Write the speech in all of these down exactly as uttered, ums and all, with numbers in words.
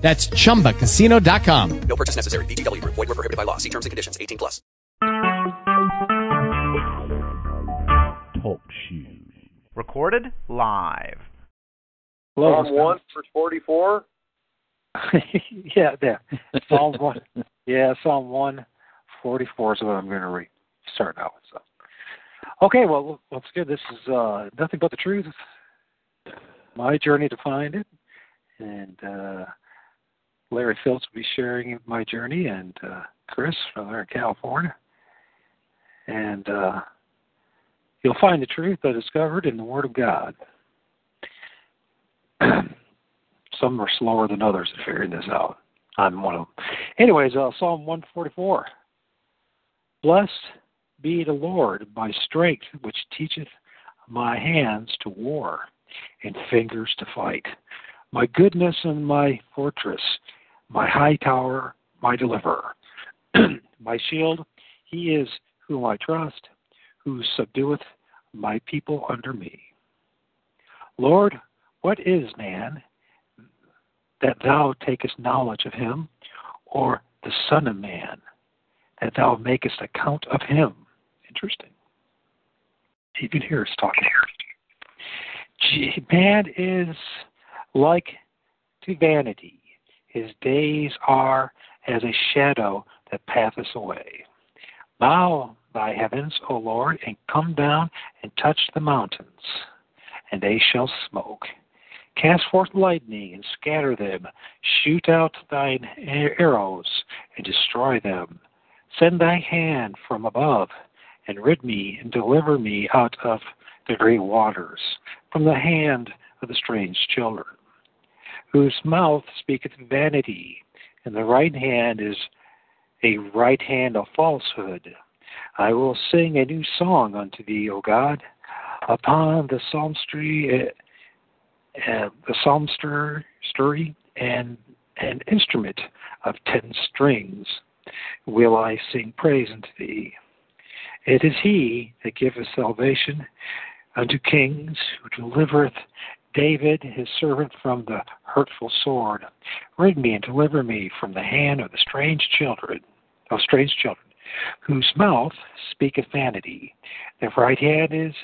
That's chumba casino dot com. No purchase necessary. V G W Group. Void where prohibited by law. See terms and conditions. eighteen plus. Talk shoes. Recorded live. Psalm one, verse forty-four. Yeah, there. Psalm one. Yeah, Psalm one, forty-four is what I'm going to read. Start out with stuff. Okay, well, let's get this is uh, nothing but the truth. My journey to find it, and. Uh, Larry Phillips will be sharing my journey, and uh, Chris from there in California. And uh, you'll find the truth I discovered in the Word of God. Some are slower than others at figuring this out. I'm one of them. Anyways, uh, Psalm one forty-four. Blessed be the Lord, my strength, which teacheth my hands to war and fingers to fight. My goodness and my fortress, my high tower, my deliverer, my shield, he is whom I trust, who subdueth my people under me. Lord, what is man, that thou takest knowledge of him, or the Son of Man, that thou makest account of him? Interesting. You can hear us talking here. Gee, man is like to vanity. His days are as a shadow that passeth away. Bow thy heavens, O Lord, and come down and touch the mountains, and they shall smoke. Cast forth lightning and scatter them. Shoot out thine arrows and destroy them. Send thy hand from above and rid me and deliver me out of the great waters, from the hand of the strange children, whose mouth speaketh vanity, and the right hand is a right hand of falsehood. I will sing a new song unto thee, O God. Upon the psalmistry, uh, uh, the psalmster, and an instrument of ten strings, will I sing praise unto thee. It is he that giveth salvation unto kings, who delivereth David, his servant, from the hurtful sword. Rid me and deliver me from the hand of the strange children, of strange children, whose mouth speaketh vanity. Their right hand is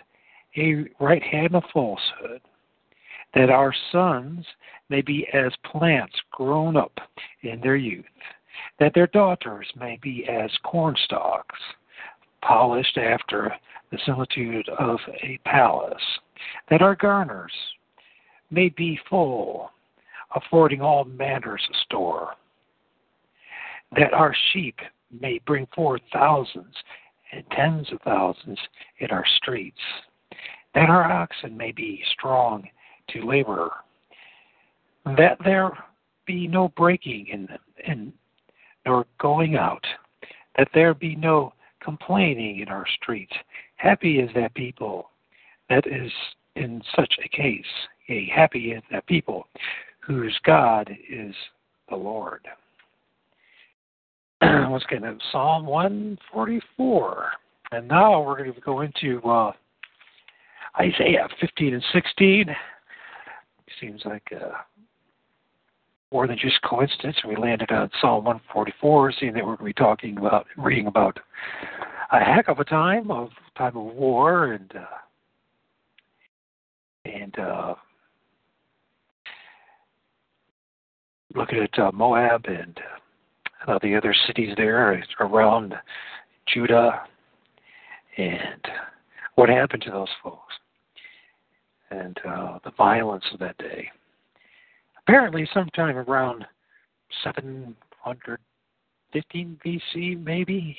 a right hand of falsehood, that our sons may be as plants grown up in their youth, that their daughters may be as cornstalks, polished after the similitude of a palace, that our garners may be full, affording all manners of store, that our sheep may bring forth thousands and tens of thousands in our streets, that our oxen may be strong to labor, that there be no breaking in them, in, nor going out, that there be no complaining in our streets. Happy is that people that is in such a case. Yea, happy is that people whose God is the Lord. Once again, Psalm one forty-four. And now we're going to go into uh, Isaiah fifteen and sixteen. Seems like uh, more than just coincidence. We landed on Psalm one forty-four, seeing that we're going to be talking about, reading about a heck of a time of time of war and uh, and uh, looking at uh, Moab and uh, the other cities there around Judah and what happened to those folks and uh, the violence of that day. Apparently, sometime around seven fifteen B C, maybe.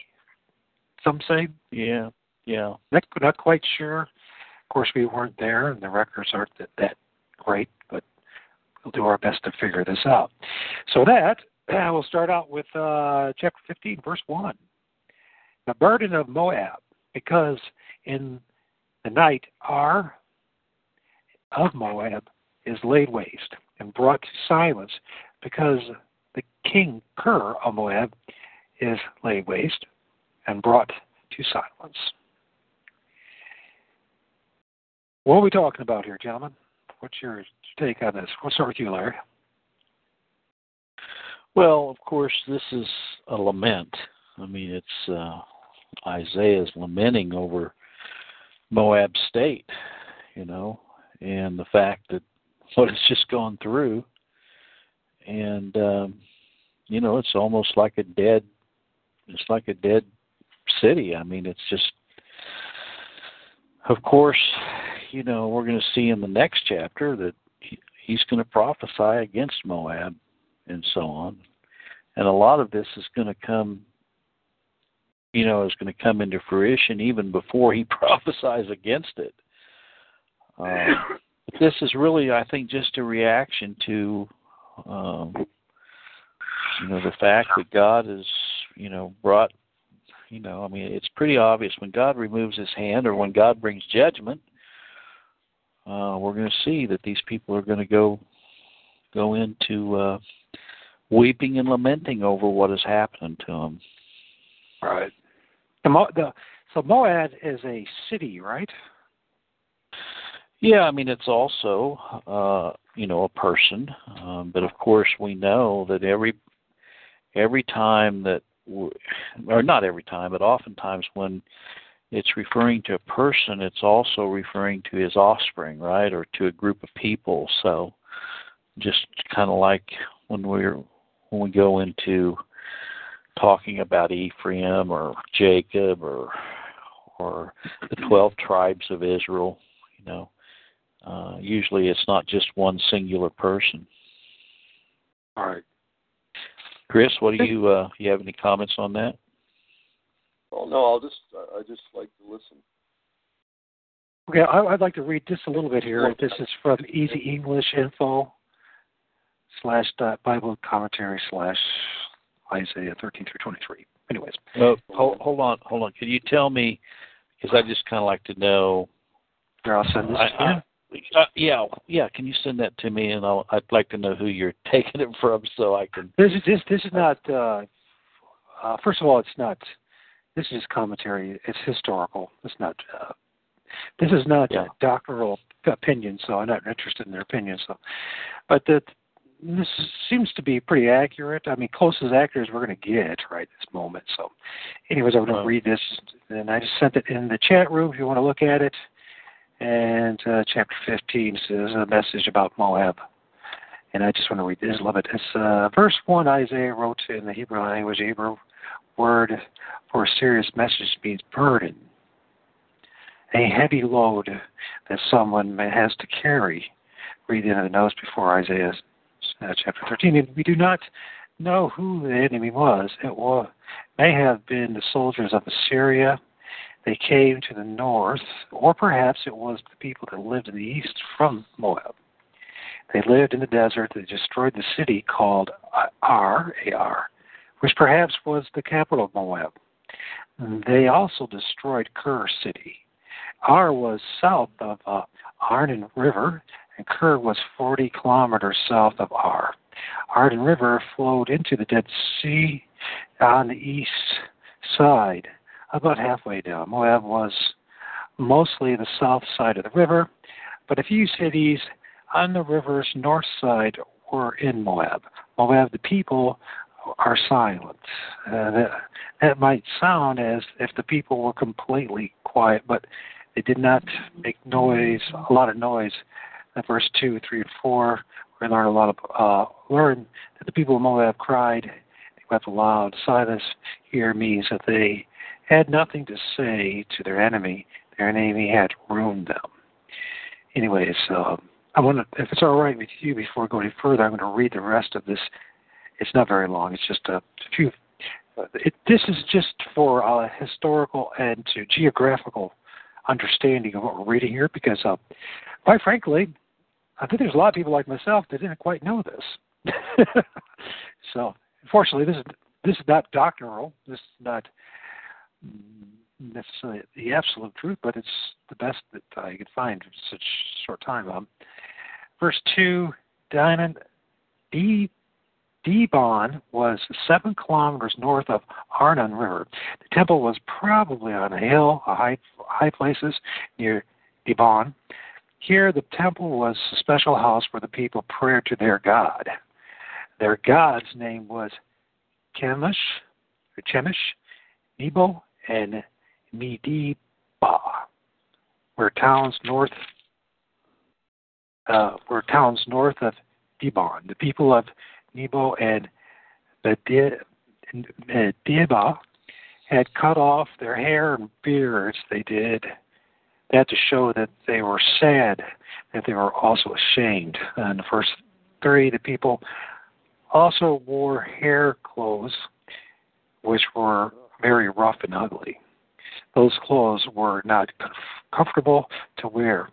Some say, yeah, yeah. Not, not quite sure. Of course, we weren't there, and the records aren't that, that great, but we'll do our best to figure this out. So that, uh, we'll start out with uh, chapter fifteen, verse one. the burden of Moab, because in the night Ar of Moab is laid waste and brought to silence, because the king Kir of Moab is laid waste and brought to silence. What are we talking about here, gentlemen? What's your take on this? We'll start with you, Larry. Well, of course, this is a lament. I mean, it's uh, Isaiah's lamenting over Moab's state, you know, and the fact that what it's just gone through. And, um, you know, it's almost like a dead, it's like a dead city. I mean, it's just, of course, you know, we're going to see in the next chapter that he, he's going to prophesy against Moab and so on. And a lot of this is going to come, you know, is going to come into fruition even before he prophesies against it. Um, but this is really, I think, just a reaction to, um, you know, the fact that God has, you know, brought, you know, I mean, it's pretty obvious when God removes his hand or when God brings judgment, uh, we're going to see that these people are going to go go into uh, weeping and lamenting over what has happened to them. Right. The Mo- the, so Moab is a city, right? Yeah, I mean, it's also, uh, you know, a person. Um, but, of course, we know that every every time that, we, or not every time, but oftentimes when it's referring to a person, it's also referring to his offspring, right, or to a group of people. So just kind of like when we're when we go into talking about Ephraim or Jacob or or the twelve tribes of Israel, you know, uh, usually it's not just one singular person. All right, Chris, what do you uh, you have any comments on that? Well, no, I'll just I just like to listen. Okay, I'd like to read just a little bit here. This is from Easy English Info slash Bible Commentary slash Isaiah thirteen through twenty-three. Anyways, oh, hold, hold on, hold on. Can you tell me? Because I just kind of like to know. Here, I'll send this I, to you. I, uh, yeah, yeah. Can you send that to me? And I'll, I'd like to know who you're taking it from, so I can. This is this. This is not. Uh, uh, first of all, it's not. This is commentary. It's historical. It's not. Uh, this is not yeah. a doctoral opinion, so I'm not interested in their opinion. So, but that. This seems to be pretty accurate. I mean, close as accurate as we're going to get right this moment. So anyways, I'm going to read this, and I just sent it in the chat room if you want to look at it. And uh, chapter fifteen says a message about Moab. And I just want to read this a little bit. It's uh, verse one. Isaiah wrote in the Hebrew language. The Hebrew word for a serious message means burden, a heavy load that someone has to carry. Read into the notes before Isaiah Uh, chapter thirteen, and we do not know who the enemy was. It was, may have been the soldiers of Assyria. They came to the north, or perhaps it was the people that lived in the east from Moab. They lived in the desert. They destroyed the city called Ar, A R, which perhaps was the capital of Moab. They also destroyed Kir city. Ar was south of uh, Arnon River, and Kir was forty kilometers south of Ar. Arnon River flowed into the Dead Sea on the east side, about halfway down. Moab was mostly the south side of the river, but a few cities on the river's north side were in Moab. Moab, the people, are silent. Uh, that, that might sound as if the people were completely quiet, but they did not make noise, a lot of noise. At verse two, three, and four, we learn a lot of uh, learn that the people of Moab cried, they wept aloud. Silence here means that they had nothing to say to their enemy. Their enemy had ruined them. Anyways, uh, I want to, if it's all right with you, before going further, I'm going to read the rest of this. It's not very long. It's just a few. It, this is just for uh, historical and to geographical understanding of what we're reading here, because uh, quite frankly, I think there's a lot of people like myself that didn't quite know this. So, unfortunately, this is this is not doctrinal. This is not necessarily the absolute truth, but it's the best that I could find in such a short time. Um, verse two, Dimon, D, Dibon was seven kilometers north of Arnon River. The temple was probably on a hill, a high, high places near Dibon. Here, the temple was a special house where the people prayed to their god. Their god's name was Chemosh, or Chemosh, Nebo, and Medeba, were towns north, uh, were towns north of Dibon. The people of Nebo and Medeba had cut off their hair and beards. They did that to show that they were sad, that they were also ashamed. In the first three, the people also wore hair clothes, which were very rough and ugly. Those clothes were not comfortable to wear.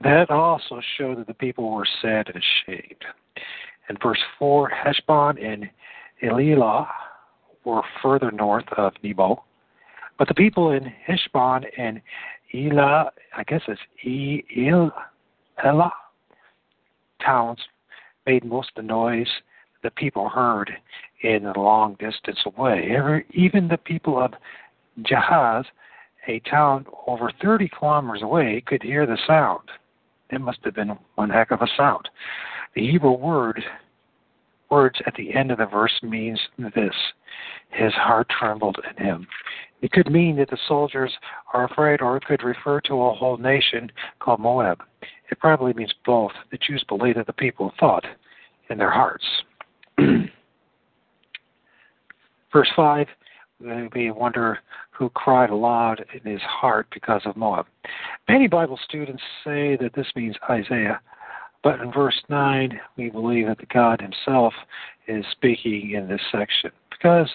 That also showed that the people were sad and ashamed. In verse four, Heshbon and Elealeh were further north of Nebo, but the people in Heshbon and Elah, I guess it's E Il Elah towns made most of the noise the people heard in a long distance away. Even the people of Jahaz, a town over thirty kilometers away, could hear the sound. It must have been one heck of a sound. The Hebrew word words at the end of the verse means this: his heart trembled in him. It could mean that the soldiers are afraid, or it could refer to a whole nation called Moab. It probably means both. The Jews believe that the people thought in their hearts. Verse five, we wonder who cried aloud in his heart because of Moab. Many Bible students say that this means Isaiah, but in verse nine, we believe that the God himself is speaking in this section, because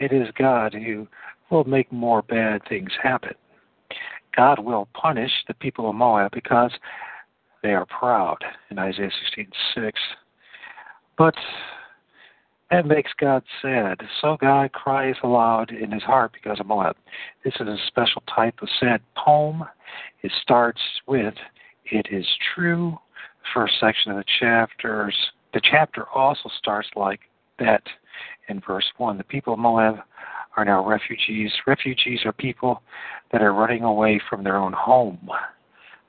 it is God who will make more bad things happen. God will punish the people of Moab because they are proud, in Isaiah sixteen six. But that makes God sad. So God cries aloud in his heart because of Moab. This is a special type of sad poem. It starts with, "It is true." First section of the chapters. The chapter also starts like that in verse one. The people of Moab are now refugees. Refugees are people that are running away from their own home.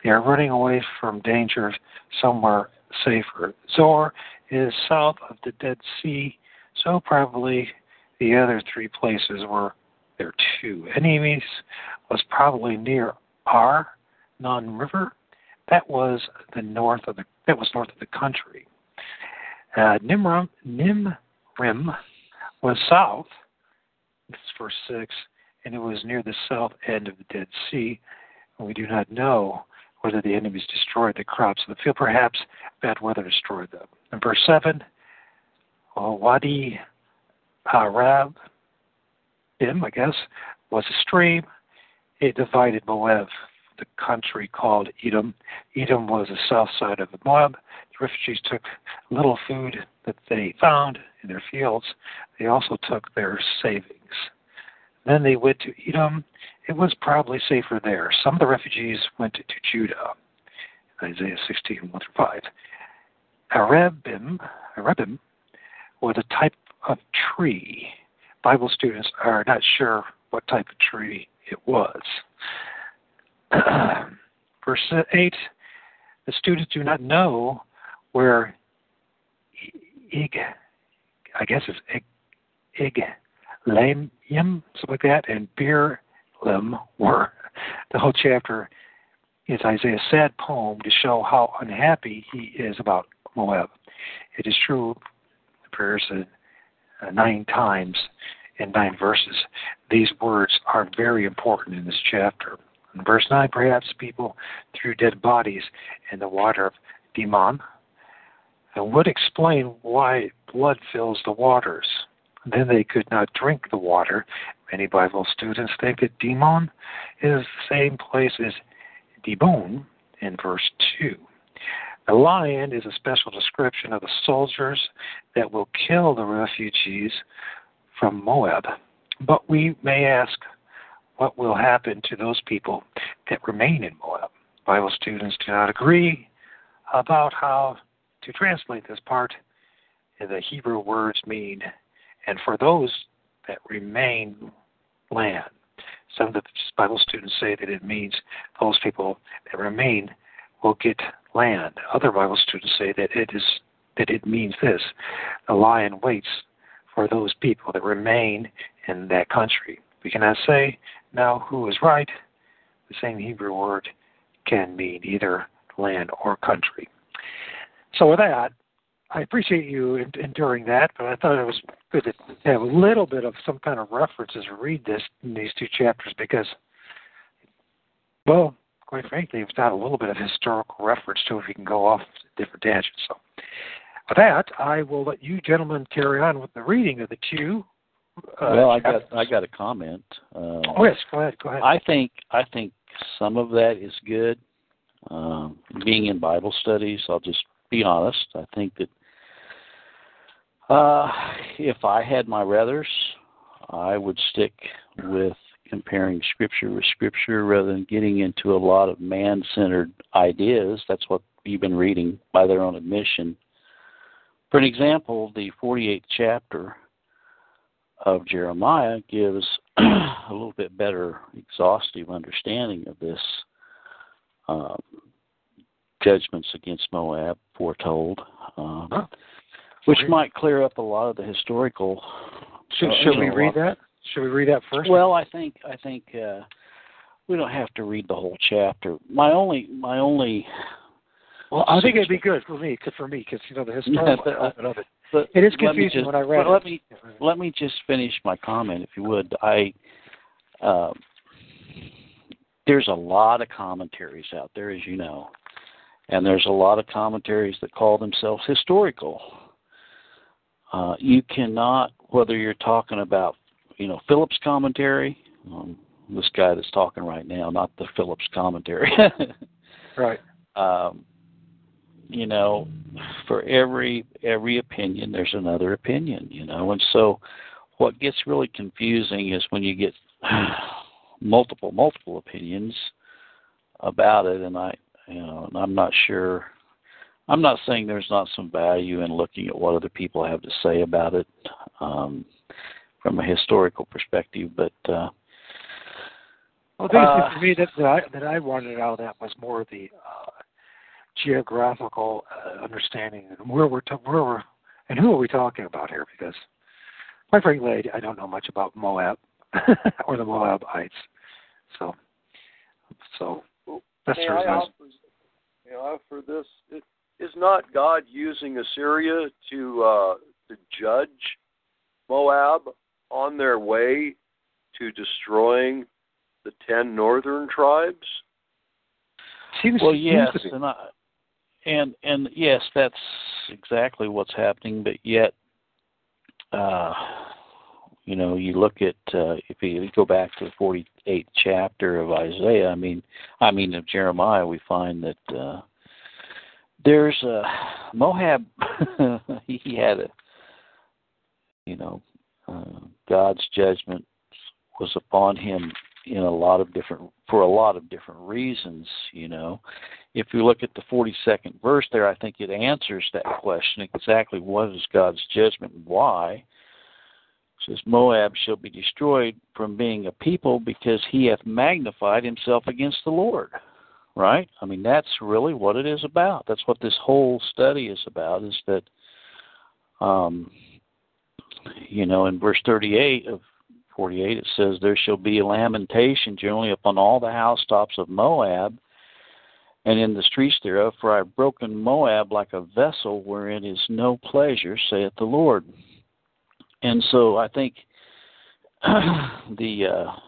They are running away from danger somewhere safer. Zoar is south of the Dead Sea, so probably the other three places were there too. Enemies was probably near Ar, Arnon River. That was the north of the that was north of the country. Uh, Nimrim, Nimrim was south. This is verse six, and it was near the south end of the Dead Sea. And we do not know whether the enemies destroyed the crops of the field. Perhaps bad weather destroyed them. In verse seven, uh, Wadi Arabim, I guess, was a stream. It divided Moab, the country called Edom. Edom was the south side of Moab. The refugees took little food that they found in their fields. They also took their savings. Then they went to Edom. It was probably safer there. Some of the refugees went to Judah. Isaiah sixteen, one through five. Arabim, Arabim was a type of tree. Bible students are not sure what type of tree it was. Verse eight, the students do not know where Ig, I guess it's Eglaim, something like that, and Beer-elim were. The whole chapter is Isaiah's sad poem to show how unhappy he is about Moab. It is true, appears uh, nine times in nine verses. These words are very important in this chapter. In verse nine, perhaps people threw dead bodies in the water of Dimon, and would explain why blood fills the waters. Then they could not drink the water. Many Bible students think that Dimon is the same place as Dibon in verse two. The lion is a special description of the soldiers that will kill the refugees from Moab. But we may ask, what will happen to those people that remain in Moab. Bible students do not agree about how to translate this part. The Hebrew words mean, and for those that remain land. Some of the Bible students say that it means those people that remain will get land. Other Bible students say that it is that it means this: the lion waits for those people that remain in that country. We cannot say now who is right. The same Hebrew word can mean either land or country. So with that, I appreciate you enduring that, but I thought it was good to have a little bit of some kind of references to read this in these two chapters because, well, quite frankly, it's not a little bit of historical reference to if we can go off different tangents. So with that, I will let you gentlemen carry on with the reading of the two. Uh, well, I chapters. got I got a comment. Uh, oh yes, go ahead. Go ahead. I think I think some of that is good. Um, being in Bible studies, I'll just be honest. I think that. Uh, if I had my rathers, I would stick with comparing Scripture with Scripture rather than getting into a lot of man-centered ideas. That's what we've been reading by their own admission. For an example, the forty-eighth chapter of Jeremiah gives a little bit better exhaustive understanding of this um, judgments against Moab foretold. Um, huh. Which might clear up a lot of the historical. Should, uh, should we read that? Should we read that first? Well, I think I think uh, we don't have to read the whole chapter. My only my only. Well, I think it'd be good for me, for me, because you know the historical element of it. But it is confusing just, when I read. But it. Let me let me just finish my comment, if you would. I uh, there's a lot of commentaries out there, as you know, and there's a lot of commentaries that call themselves historical. Uh, you cannot, whether you're talking about, you know, Phillips commentary, um, this guy that's talking right now, not the Phillips commentary. Right. Um, you know, for every every opinion, there's another opinion, you know. And so what gets really confusing is when you get multiple, multiple opinions about it, and I, you know, and I'm not sure. I'm not saying there's not some value in looking at what other people have to say about it um, from a historical perspective, but uh, well, the uh, thing for me that, that, I, that I wanted out of that was more the uh, geographical uh, understanding and where we're to, where we're and who are we talking about here? Because, quite frankly, I don't know much about Moab or the Moabites, so so that's the reason. You know, for this. It, Is not God using Assyria to uh, to judge Moab on their way to destroying the ten northern tribes? Seems well, yes, and, I, and and yes, that's exactly what's happening. But yet, uh, you know, you look at uh, if you go back to the forty-eighth chapter of Isaiah. I mean, I mean of Jeremiah, we find that. Uh, There's a Moab. He had a, you know, uh, God's judgment was upon him in a lot of different for a lot of different reasons. You know, if you look at the forty-second verse there, I think it answers that question exactly. What is God's judgment and why? It says Moab shall be destroyed from being a people because he hath magnified himself against the Lord. Right? I mean, that's really what it is about. That's what this whole study is about, is that, um, you know, in verse thirty-eight of forty-eight, it says, there shall be a lamentation generally upon all the housetops of Moab and in the streets thereof, for I have broken Moab like a vessel wherein is no pleasure, saith the Lord. And so I think the, uh,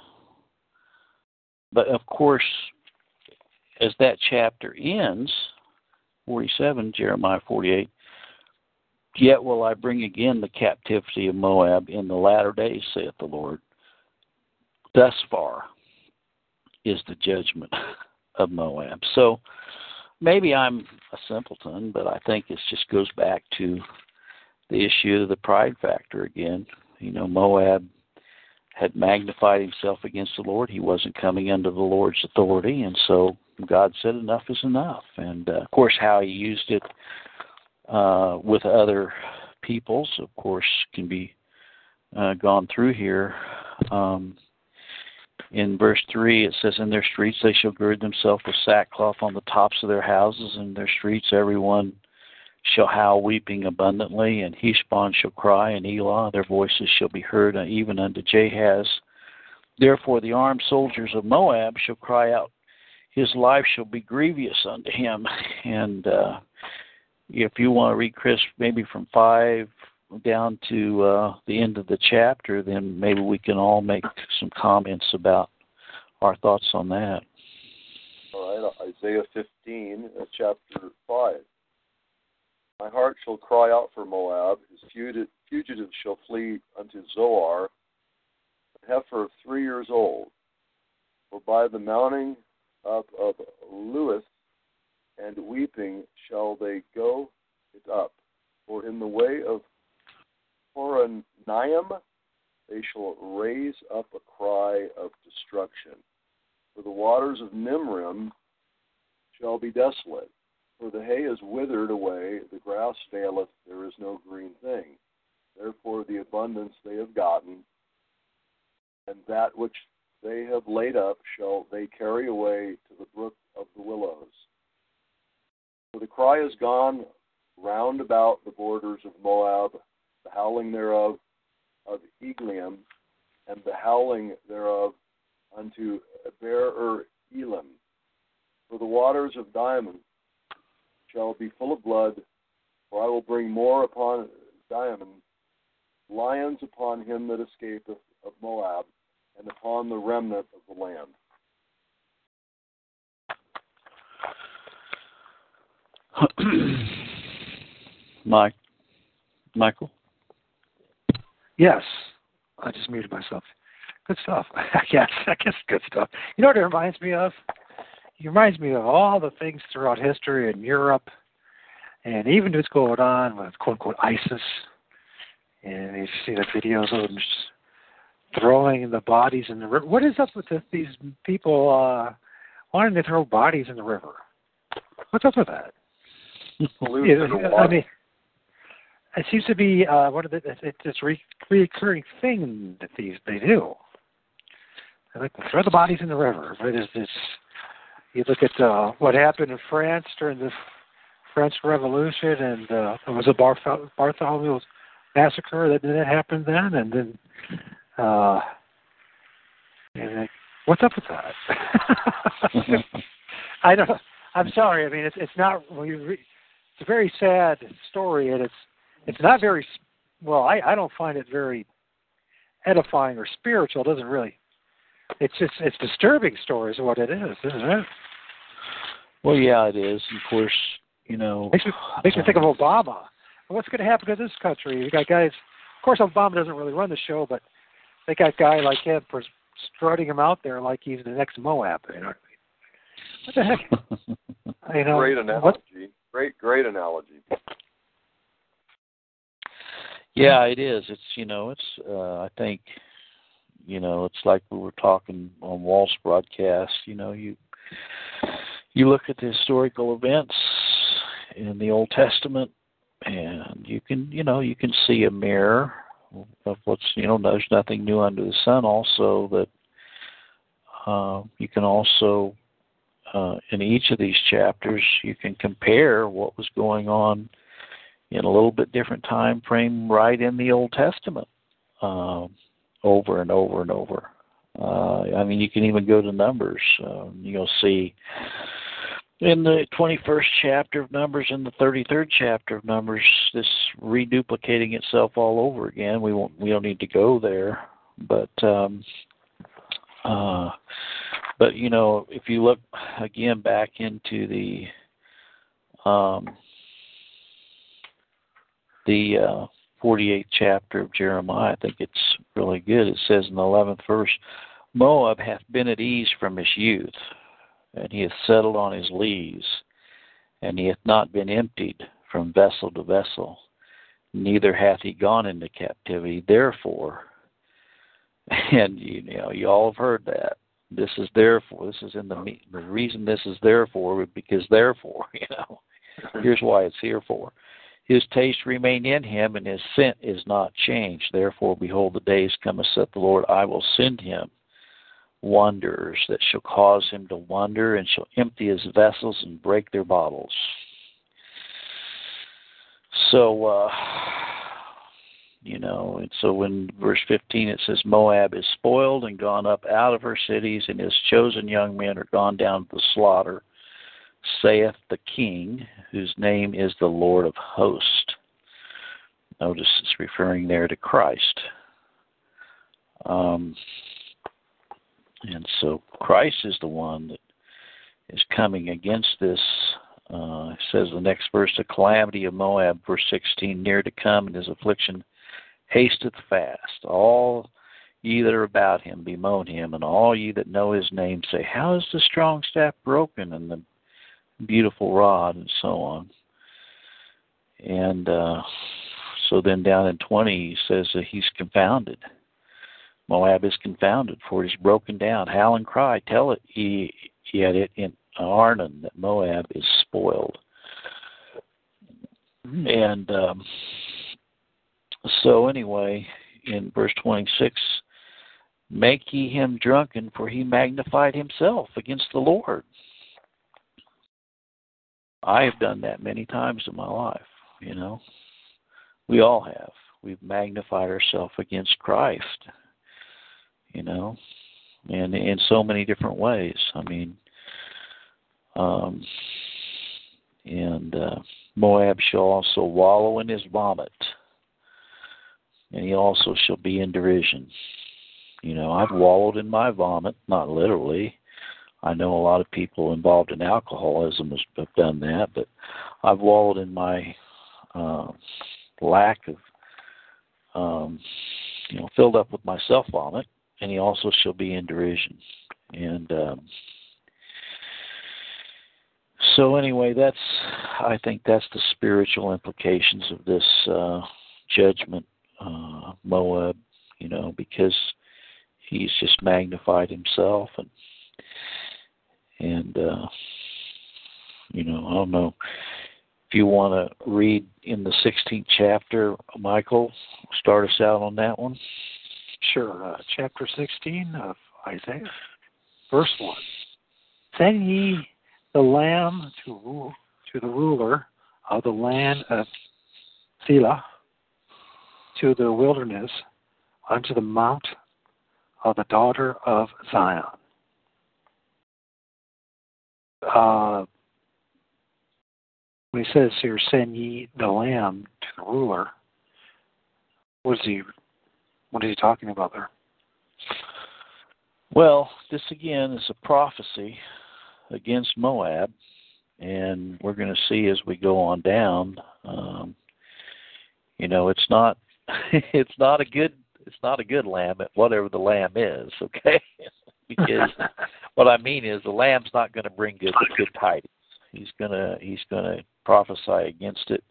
but of course, as that chapter ends, forty-seven, Jeremiah forty-eight, yet will I bring again the captivity of Moab in the latter days, saith the Lord. Thus far is the judgment of Moab. So maybe I'm a simpleton, but I think it just goes back to the issue of the pride factor again. You know, Moab had magnified himself against the Lord. He wasn't coming under the Lord's authority, and so God said enough is enough. And, uh, of course, how he used it uh, with other peoples, of course, can be uh, gone through here. Um, in verse three, it says, "In their streets they shall gird themselves with sackcloth on the tops of their houses, and in their streets everyone shall howl weeping abundantly, and Heshbon shall cry, and Elah, their voices shall be heard, even unto Jahaz. Therefore the armed soldiers of Moab shall cry out, his life shall be grievous unto him." And uh, if you want to read, Chris, maybe from five down to uh, the end of the chapter, then maybe we can all make some comments about our thoughts on that. All right, Isaiah fifteen, chapter five. "My heart shall cry out for Moab, his fugitives shall flee unto Zoar, a heifer of three years old. For by the mounting up of Luith and weeping shall they go it up. For in the way of Horonaim they shall raise up a cry of destruction. For the waters of Nimrim shall be desolate. For the hay is withered away, the grass faileth, there is no green thing. Therefore the abundance they have gotten, and that which they have laid up, shall they carry away to the brook of the willows. For the cry is gone round about the borders of Moab, the howling thereof of Eglaim, and the howling thereof unto Beer-elim. For the waters of Dimon shall be full of blood, for I will bring more upon Dimon, lions upon him that escapeth of Moab, and upon the remnant of the land." Mike, Michael? Yes. I just muted myself. Good stuff. Yes, I guess good stuff. You know what it reminds me of? He reminds me of all the things throughout history in Europe, and even what's going on with quote-unquote ISIS. And you see the videos of them just throwing the bodies in the river. What is up with this, these people uh, wanting to throw bodies in the river? What's up with that? Yeah, I mean, it seems to be uh, one of the it's this re- recurring thing that these they do. They like to throw the bodies in the river, but there's this. You look at uh, what happened in France during the French Revolution, and uh, it was a Barth- Bartholomew massacre that, that happened then. And then, uh, and then what's up with that? I don't. I'm sorry. I mean, it's it's not. It's a very sad story, and it's it's not very. Well, I, I don't find it very edifying or spiritual. It doesn't really. It's just, it's disturbing story is what it is, isn't it? Well, yeah, it is. Of course, you know. Makes me, makes me think of Obama. What's going to happen to this country? You got guys. Of course, Obama doesn't really run the show, but they got a guy like him strutting him out there like he's the next Moab. You know what I mean? What the heck? You know, great analogy. What? Great, great analogy. Yeah, it is. It's you know, it's uh, I think. You know, it's like we were talking on Walt's broadcast. You know, you you look at the historical events in the Old Testament, and you can, you know, you can see a mirror of what's, you know, there's nothing new under the sun. Also, that uh, you can also uh, in each of these chapters, you can compare what was going on in a little bit different time frame, right in the Old Testament. Um, over and over and over. Uh, I mean, you can even go to Numbers. Um, you'll see in the twenty-first chapter of Numbers and the thirty-third chapter of Numbers, this reduplicating itself all over again. We won't, we don't need to go there, but, um, uh, but you know, if you look again back into the, um, the, uh, forty-eighth chapter of Jeremiah, I think it's really good. It says in the eleventh verse, "Moab hath been at ease from his youth, and he hath settled on his lees, and he hath not been emptied from vessel to vessel, neither hath he gone into captivity. Therefore And you know, you all have heard that. This is therefore. This is in the the reason this is therefore because therefore, you know, here's why it's here for. His taste remained in him, and his scent is not changed. Therefore, behold, the days come, saith the Lord, I will send him wanderers that shall cause him to wander, and shall empty his vessels and break their bottles. So, uh, you know, and so in verse fifteen it says, Moab is spoiled and gone up out of her cities, and his chosen young men are gone down to the slaughter, saith the King, whose name is the Lord of hosts. Notice it's referring there to Christ. Um, and so Christ is the one that is coming against this. Uh, it says the next verse, the calamity of Moab, verse sixteen, near to come, and his affliction hasteth fast. All ye that are about him bemoan him, and all ye that know his name say, how is the strong staff broken, and the beautiful rod, and so on. And uh, so then down in twenty, he says that he's confounded. Moab is confounded, for it is broken down. Howl and cry, tell it, ye, yet it in Arnon, that Moab is spoiled. And um, so anyway, in verse twenty-six, make ye him drunken, for he magnified himself against the Lord. I have done that many times in my life, you know. We all have. We've magnified ourselves against Christ, you know, and in so many different ways. I mean, um, and uh, Moab shall also wallow in his vomit, and he also shall be in derision. You know, I've wallowed in my vomit, not literally. I know a lot of people involved in alcoholism have done that, but I've wallowed in my uh, lack of, um, you know, filled up with myself vomit, and he also shall be in derision. And um, so anyway, that's, I think that's the spiritual implications of this uh, judgment, uh, Moab, you know, because he's just magnified himself, and And, uh, you know, I don't know if you want to read in the sixteenth chapter, Michael, start us out on that one. Sure. Uh, chapter sixteen of Isaiah, verse one. Send ye the lamb to rule, to the ruler of the land of Selah, to the wilderness, unto the mount of the daughter of Zion. Uh, when he says here, send ye the lamb to the ruler, what is he, what is he talking about there? Well, this again is a prophecy against Moab, and we're going to see as we go on down. Um, you know, it's not, it's not a good, it's not a good lamb, whatever the lamb is, okay? Because what I mean is the lamb's not going to bring good, good tidings. He's going to he's going to prophesy against it.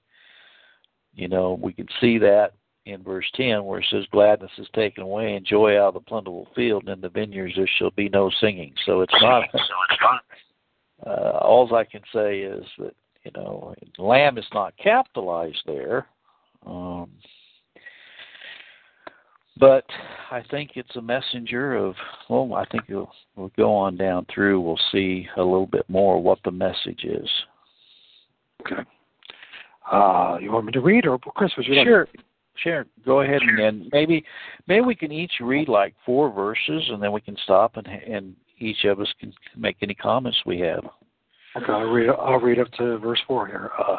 You know, we can see that in verse ten where it says, gladness is taken away and joy out of the plentiful field, and in the vineyards there shall be no singing. So it's not. So it's not. Uh, all I can say is that, you know, lamb is not capitalized there. Um, But I think it's a messenger of, well, I think we'll, we'll go on down through. We'll see a little bit more what the message is. Okay. Uh, you want me to read, or Chris, would you like? Sure, sure. Go ahead, sure. and then maybe maybe we can each read like four verses, and then we can stop, and and each of us can make any comments we have. Okay, I'll read, I'll read up to verse four here. Uh,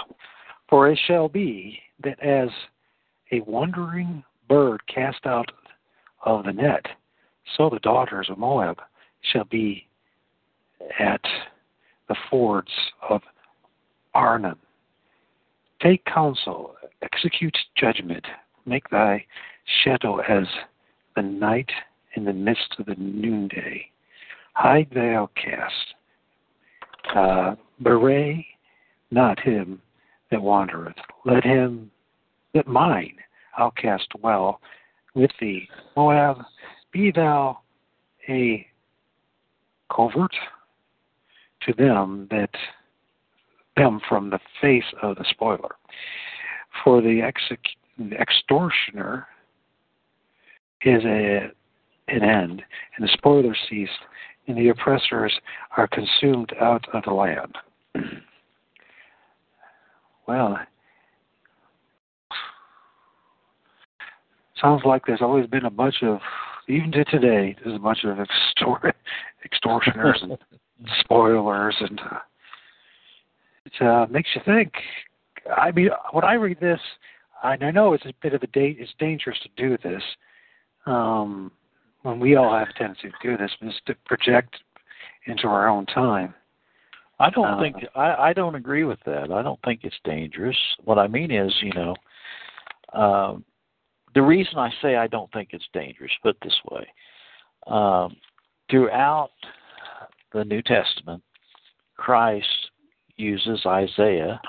For it shall be that as a wandering bird cast out of the net, so the daughters of Moab shall be at the fords of Arnon. Take counsel, execute judgment, make thy shadow as the night in the midst of the noonday. Hide thy outcast, uh, bewray not him that wandereth. Let him that mine outcast dwell with thee. Moab Be thou a covert to them that them from the face of the spoiler. For the exec- extortioner is a, an end, and the spoiler ceased, and the oppressors are consumed out of the land. Well, sounds like there's always been a bunch of, even to today, there's a bunch of extor- extortioners and spoilers, and uh, it uh, makes you think. I mean, when I read this, and I know it's a bit of a date, it's dangerous to do this. Um, when we all have a tendency to do this, is to project into our own time. I don't uh, think I, I don't agree with that. I don't think it's dangerous. What I mean is, you know, um, the reason I say I don't think it's dangerous, put this way, um, throughout the New Testament, Christ uses Isaiah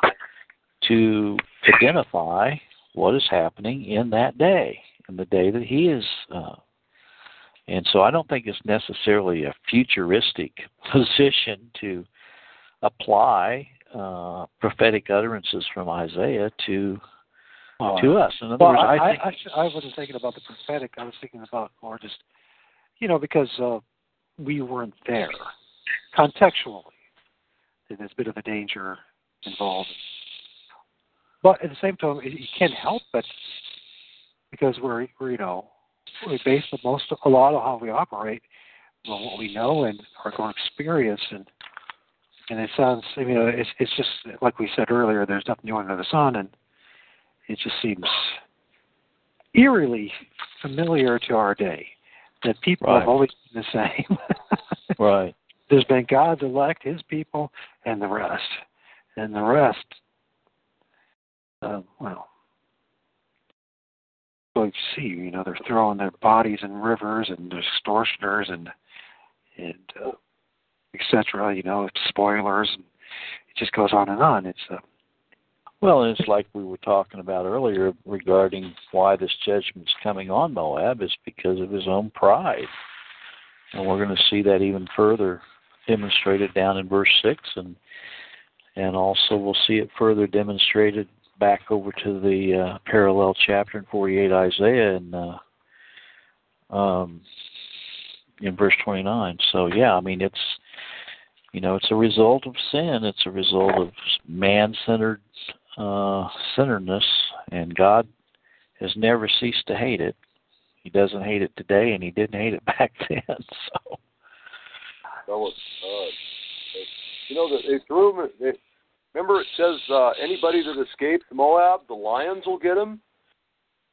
to identify what is happening in that day, in the day that he is. Uh, and so I don't think it's necessarily a futuristic position to apply uh, prophetic utterances from Isaiah to uh, to us. In other well, words, I, I, think I, I, I wasn't thinking about the prophetic. I was thinking about more just, you know, because uh, we weren't there contextually. There's a bit of a danger involved. But at the same time, you can't help but, because we're, we're you know, we base the most a lot of how we operate on what we know and our experience, and and it sounds, you know, it's it's just like we said earlier. There's nothing new under the sun, and it just seems eerily familiar to our day that people right. have always been the same. Right. There's been God's elect, His people, and the rest, and the rest. Uh, well, so you see, you know, they're throwing their bodies in rivers, and extortioners, and and uh, et cetera. You know, spoilers. And it just goes on and on. It's uh, well, it's like we were talking about earlier regarding why this judgment's coming on Moab is because of his own pride, and we're going to see that even further demonstrated down in verse six, and and also we'll see it further demonstrated back over to the uh, parallel chapter in forty-eight Isaiah and uh, um, in verse twenty-nine. So yeah, I mean, it's, you know, it's a result of sin. It's a result of man-centered uh, centeredness, and God has never ceased to hate it. He doesn't hate it today, and he didn't hate it back then. So that was uh, you know that they threw him. They, Remember, it says uh, anybody that escapes Moab, the lions will get him.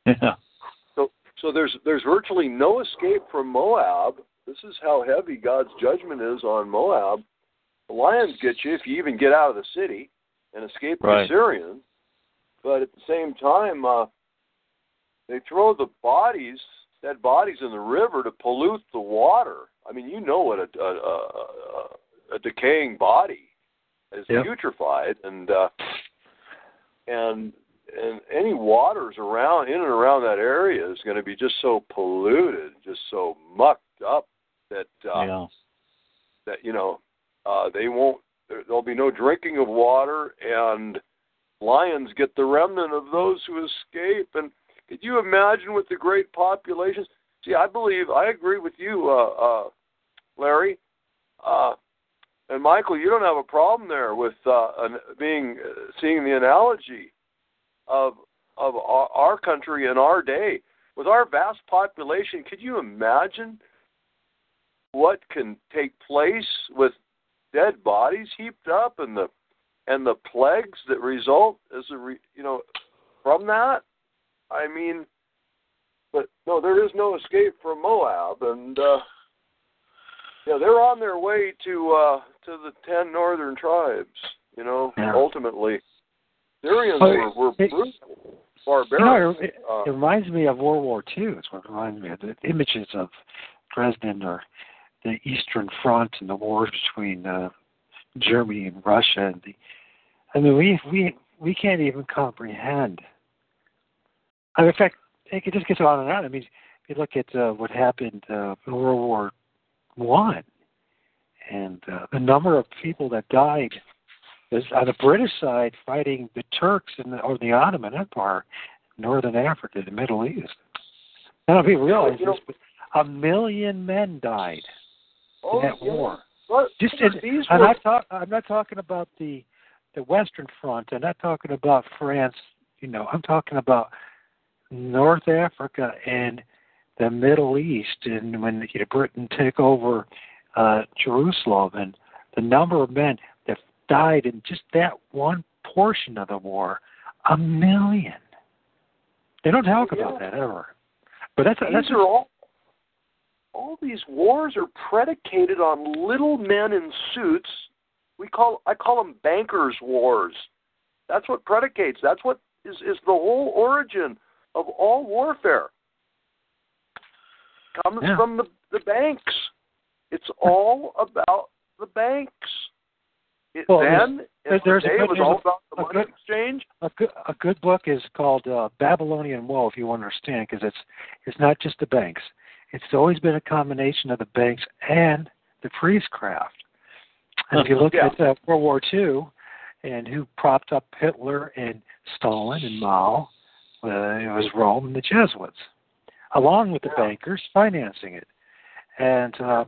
Yeah. So, so there's there's virtually no escape from Moab. This is how heavy God's judgment is on Moab. The lions get you if you even get out of the city and escape right. the Assyrians. But at the same time, uh, they throw the bodies, dead bodies, in the river to pollute the water. I mean, you know what a a, a, a decaying body. Is yep. putrefied, and uh, and and any waters around in and around that area is going to be just so polluted, just so mucked up that uh, yeah. that you know uh, they won't. There, there'll be no drinking of water, and lions get the remnant of those who escape. And could you imagine with the great populations? See, I believe I agree with you, uh, uh, Larry. Uh, And Michael, you don't have a problem there with uh, an, being uh, seeing the analogy of of our, our country in our day with our vast population. Could you imagine what can take place with dead bodies heaped up and the and the plagues that result as a re, you know from that? I mean, but no, there is no escape from Moab, and uh, yeah, they're on their way to. Uh, to the ten northern tribes, you know, yeah. ultimately. Syrians were, were brutal, barbarians. You know, it, uh, it reminds me of World War Two. That's what it reminds me of. The images of Dresden or the Eastern Front and the wars between uh, Germany and Russia. And the, I mean, we, we, we can't even comprehend. I mean, in fact, it just gets on and on. I mean, you look at uh, what happened uh, in World War One, and uh, the number of people that died was on the British side fighting the Turks in the, or the Ottoman Empire, Northern Africa, the Middle East. I don't know if you realize this, but a million men died oh, in that yeah. war. Well, Just in, I'm, not talk, I'm not talking about the the Western Front. I'm not talking about France. You know, I'm talking about North Africa and the Middle East. And when you know, Britain took over uh, Jerusalem, and the number of men that died in just that one portion of the war, a million. They don't talk yeah. about that ever. But that's these that's are all. All these wars are predicated on little men in suits. We call I call them bankers' wars. That's what predicates. That's what is, is the whole origin of all warfare. Comes yeah. from the, the banks. It's all about the banks. It, well, then, there's, there's the day, good, it was all about the money good, exchange. A good, a good book is called uh, Babylonian Woe, if you understand, because it's it's not just the banks. It's always been a combination of the banks and the priestcraft. And if you look yeah. at uh, World War Two, and who propped up Hitler and Stalin and Mao, uh, it was Rome and the Jesuits, along with the yeah. bankers financing it. And uh,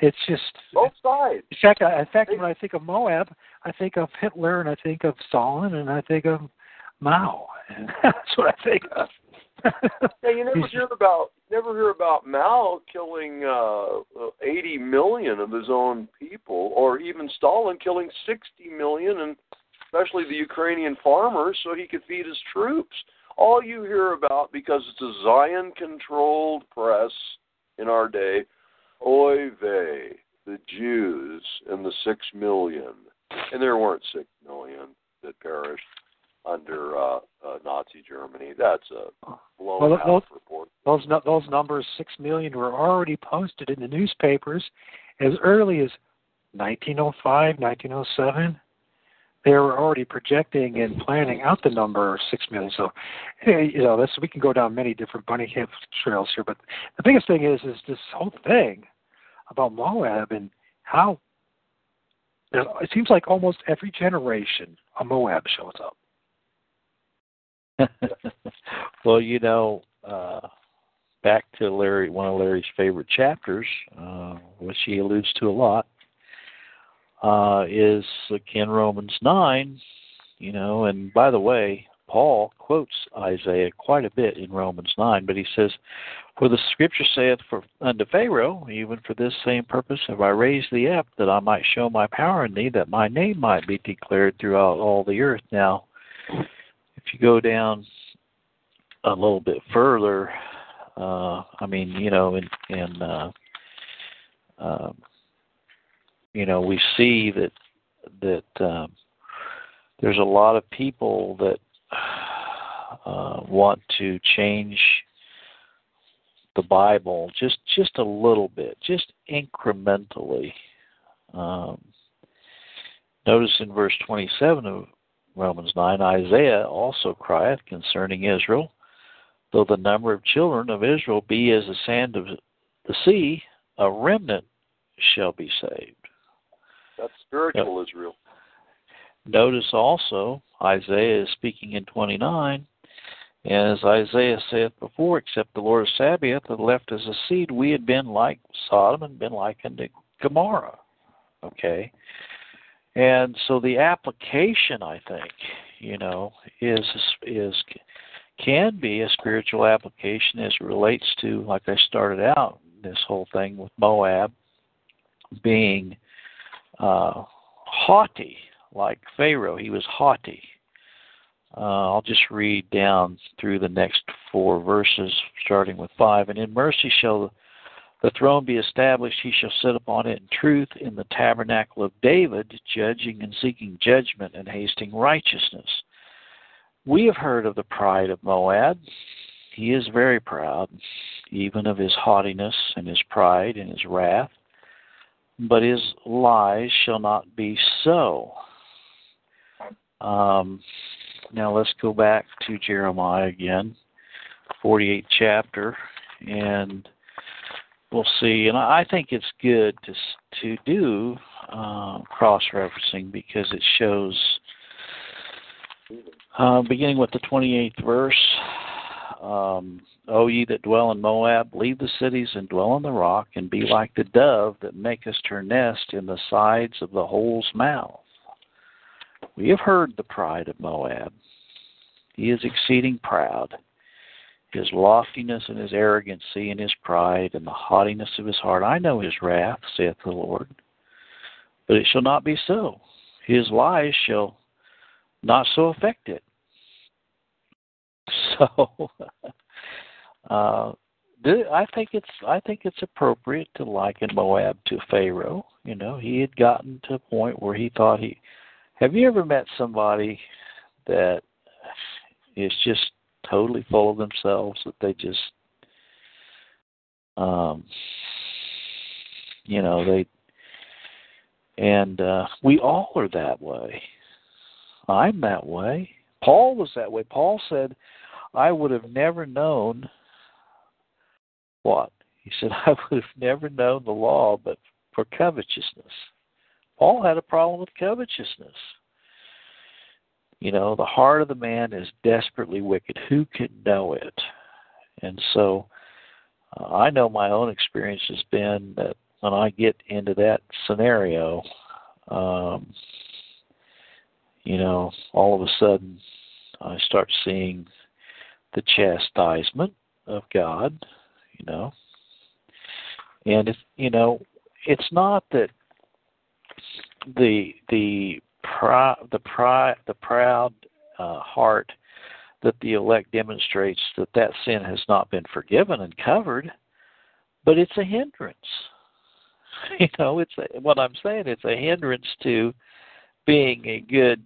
it's just... both sides. In fact, I, in fact, when I think of Moab, I think of Hitler, and I think of Stalin, and I think of Mao. And that's what I think of. Yeah, you never hear about never hear about Mao killing uh, eighty million of his own people, or even Stalin killing sixty million, and especially the Ukrainian farmers, so he could feed his troops. All you hear about, because it's a Zion-controlled press in our day, oy vey, the Jews and the six million, and there weren't six million that perished under uh, uh, Nazi Germany. That's a blown well, out those, report. Those those numbers, six million, were already posted in the newspapers as early as nineteen oh five, nineteen oh seven. They were already projecting and planning out the number of six million. So, you know, this, we can go down many different bunny hip trails here. But the biggest thing is is this whole thing about Moab and how you know, it seems like almost every generation a Moab shows up. Well, you know, uh, back to Larry, one of Larry's favorite chapters, uh, which he alludes to a lot, uh, is again Romans nine. You know, and by the way, Paul quotes Isaiah quite a bit in Romans nine, but he says, "For the Scripture saith for, unto Pharaoh, even for this same purpose have I raised thee up, that I might show my power in thee, that my name might be declared throughout all the earth." Now, if you go down a little bit further, uh, I mean, you know, and, and uh, uh, you know, we see that that um, there's a lot of people that uh, want to change the Bible just just a little bit, just incrementally. Um, notice in verse twenty-seven of Romans nine, "Isaiah also crieth concerning Israel, though the number of children of Israel be as the sand of the sea, a remnant shall be saved." That's spiritual now, Israel. Notice also, Isaiah is speaking in twenty-nine, "As Isaiah saith before, except the Lord of Sabaoth had left us a seed, we had been like Sodom and been like unto Gomorrah." Okay. And so the application, I think, you know, is is can be a spiritual application as it relates to, like I started out, this whole thing with Moab being uh, haughty, like Pharaoh. He was haughty. Uh, I'll just read down through the next four verses, starting with five. "And in mercy shall the throne be established, he shall sit upon it in truth, in the tabernacle of David, judging and seeking judgment and hasting righteousness. We have heard of the pride of Moab. He is very proud, even of his haughtiness and his pride and his wrath. But his lies shall not be so." Um, now let's go back to Jeremiah again, forty-eighth chapter. and we'll see. And I think it's good to to do uh, cross-referencing because it shows, uh, beginning with the twenty-eighth verse, um, O ye that dwell in Moab, leave the cities and dwell on the rock, and be like the dove that makest her nest in the sides of the hole's mouth. We have heard the pride of Moab. He is exceeding proud. His loftiness and his arrogancy and his pride and the haughtiness of his heart. I know his wrath, saith the Lord, but it shall not be so. His lies shall not so affect it. So, uh, I think it's I think it's appropriate to liken Moab to Pharaoh. You know, he had gotten to a point where he thought he. Have you ever met somebody that is just totally full of themselves, that they just, um, you know, they, and uh, we all are that way. I'm that way. Paul was that way. Paul said, I would have never known what? He said, I would have never known the law but for covetousness. Paul had a problem with covetousness. You know, the heart of the man is desperately wicked. Who can know it? And so uh, I know my own experience has been that when I get into that scenario, um, you know, all of a sudden I start seeing the chastisement of God, you know. And, if, you know, it's not that the the Pri- the, pri- the proud uh, heart that the elect demonstrates that that sin has not been forgiven and covered, but it's a hindrance. You know, it's a, what I'm saying. It's a hindrance to being a good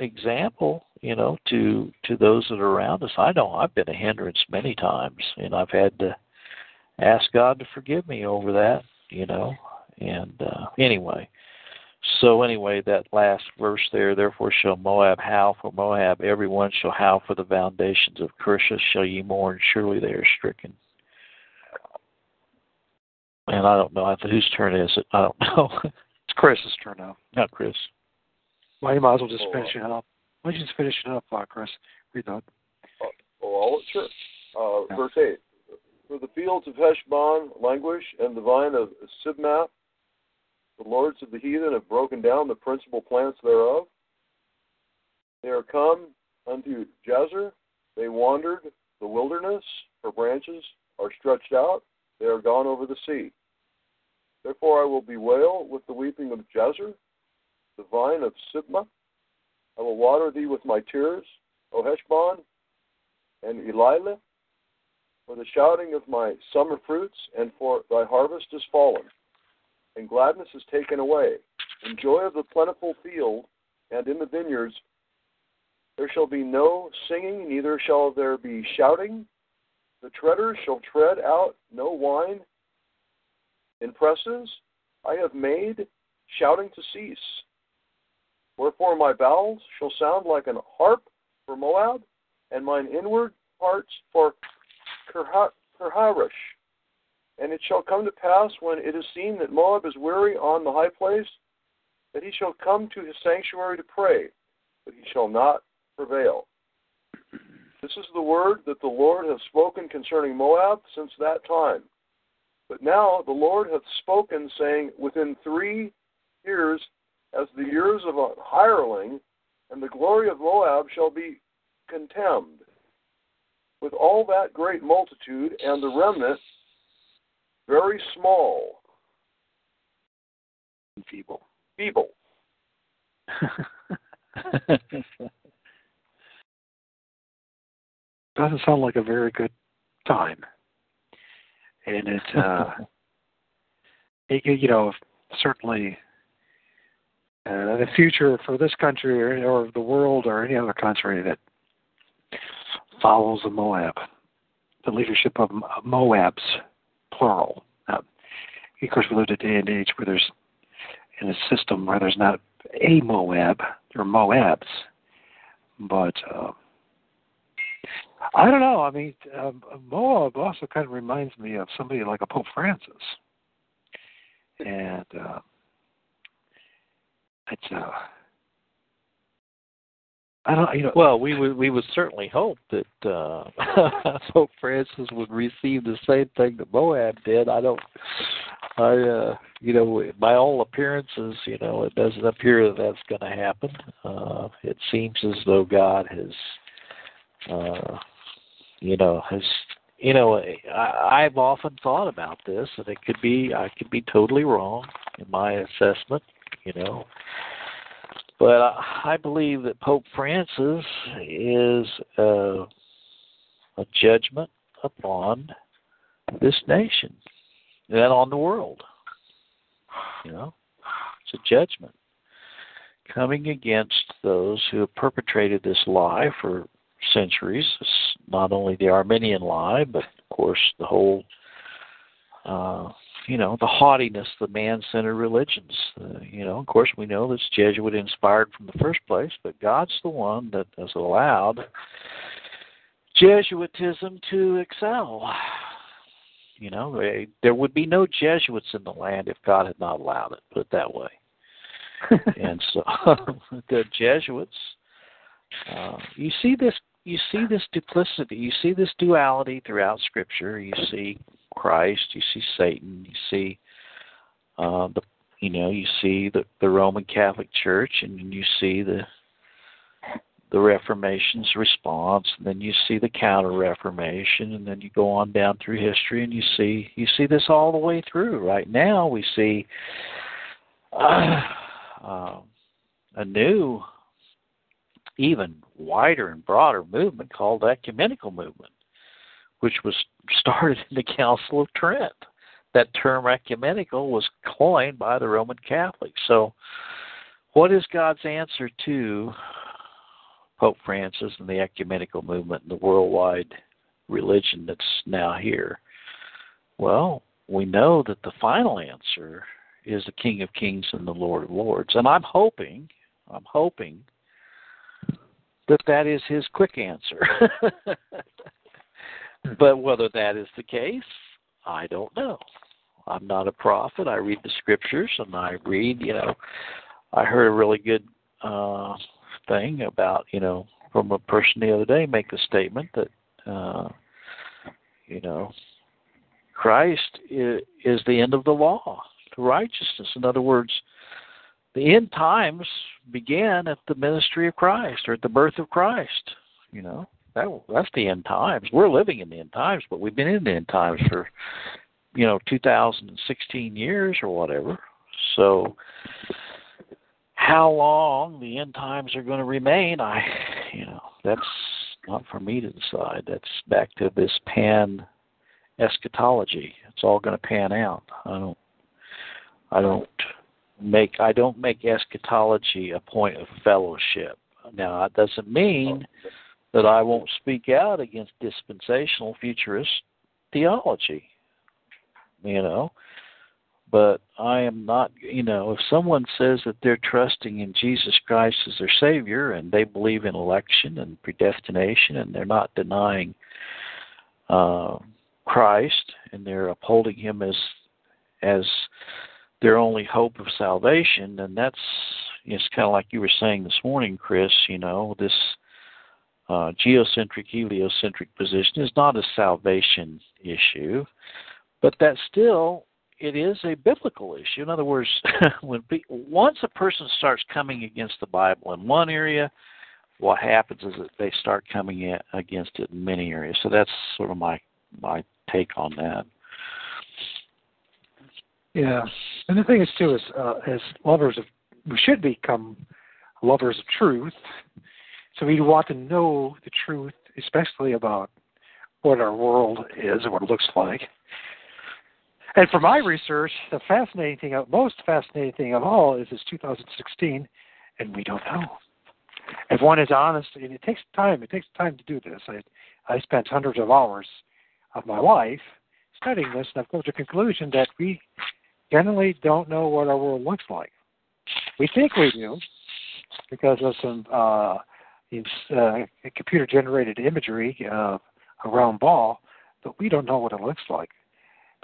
example, you know, to to those that are around us. I know I've been a hindrance many times, and I've had to ask God to forgive me over that, you know. And uh, anyway. So anyway, that last verse there, therefore shall Moab howl for Moab, everyone shall howl for the foundations of Cursith shall ye mourn, surely they are stricken. And I don't know, whose turn is it? I don't know. It's Chris's turn now. No, Chris. Well, you might as well just oh, finish it up. Why don't you just finish it up, uh, Chris? Read that. Uh, well, sure. Uh, yeah. Verse eight. For the fields of Heshbon languish, and the vine of Sibmath, the lords of the heathen have broken down the principal plants thereof. They are come unto Jazer. They wandered the wilderness. Her branches are stretched out. They are gone over the sea. Therefore I will bewail with the weeping of Jazer, the vine of Sibmah. I will water thee with my tears, O Heshbon and Elealeh, for the shouting of my summer fruits, and for thy harvest is fallen, and gladness is taken away. In joy of the plentiful field, and in the vineyards, there shall be no singing, neither shall there be shouting. The treaders shall tread out no wine in presses. I have made shouting to cease. Wherefore my bowels shall sound like an harp for Moab, and mine inward parts for Kirharish. And it shall come to pass, when it is seen that Moab is weary on the high place, that he shall come to his sanctuary to pray, but he shall not prevail. This is the word that the Lord hath spoken concerning Moab since that time. But now the Lord hath spoken, saying, within three years, as the years of a hireling, and the glory of Moab shall be contemned, with all that great multitude, and the remnant very small and feeble. Feeble. Doesn't sound like a very good time. And it, uh, it you know, certainly uh, the future for this country or, or the world or any other country that follows the Moab, the leadership of Moabs, plural. Uh, of course, we live in a day and age where there's, in a system where there's not a Moab, there are Moabs, but uh, I don't know. I mean, um, Moab also kind of reminds me of somebody like a Pope Francis. And uh, it's, uh, I don't, you know. Well, we would we would certainly hope that uh, Pope Francis would receive the same thing that Moab did. I don't, I, uh, you know, by all appearances, you know, it doesn't appear that that's going to happen. Uh, it seems as though God has. Uh, you know, has you know, I, I've often thought about this, and it could be I could be totally wrong in my assessment, you know. But I, I believe that Pope Francis is uh, a judgment upon this nation and on the world. You know, it's a judgment coming against those who have perpetrated this lie for centuries. It's not only the Arminian lie, but of course the whole, uh, you know, the haughtiness, the man-centered religions. Uh, you know, of course we know that's Jesuit-inspired from the first place, but God's the one that has allowed Jesuitism to excel. You know, they, there would be no Jesuits in the land if God had not allowed it, put it that way. And so the Jesuits. Uh, you see this. You see this duplicity. You see this duality throughout Scripture. You see Christ. You see Satan. You see uh, the. You know. You see the, the Roman Catholic Church, and you see the the Reformation's response, and then you see the Counter Reformation, and then you go on down through history, and you see you see this all the way through. Right now, we see uh, uh, a new. Even wider and broader movement called the ecumenical movement, which was started in the Council of Trent. That term ecumenical was coined by the Roman Catholics. So what is God's answer to Pope Francis and the ecumenical movement and the worldwide religion that's now here? Well, we know that the final answer is the King of Kings and the Lord of Lords. And I'm hoping, I'm hoping, that that is his quick answer. But whether that is the case, I don't know. I'm not a prophet. I read the Scriptures, and I read, you know, I heard a really good uh, thing about, you know, from a person the other day make the statement that, uh, you know, Christ is, is the end of the law, to righteousness. In other words, the end times began at the ministry of Christ or at the birth of Christ. You know, that that's the end times. We're living in the end times, but we've been in the end times for, you know, two thousand sixteen years or whatever. So how long the end times are going to remain, I, you know, that's not for me to decide. That's back to this pan eschatology. It's all going to pan out. I don't, I don't. Make I don't make eschatology a point of fellowship. Now, that doesn't mean that I won't speak out against dispensational futurist theology, you know. But I am not, you know, if someone says that they're trusting in Jesus Christ as their Savior and they believe in election and predestination and they're not denying uh, Christ and they're upholding him as as their only hope of salvation, and that's, it's kind of like you were saying this morning, Chris, you know, this uh, geocentric, heliocentric position is not a salvation issue, but that still, it is a biblical issue. In other words, when pe- once a person starts coming against the Bible in one area, what happens is that they start coming against it in many areas. So that's sort of my my take on that. Yeah, and the thing is too is uh, as lovers of, we should become lovers of truth. So we want to know the truth, especially about what our world is and what it looks like. And for my research, the fascinating thing, most fascinating thing of all, is it's two thousand sixteen, and we don't know. If one is honest, and it takes time. It takes time to do this. I I spent hundreds of hours of my life studying this, and I've come to the conclusion that we generally don't know what our world looks like. We think we do because of some, uh, these uh, computer-generated imagery of a round ball, but we don't know what it looks like.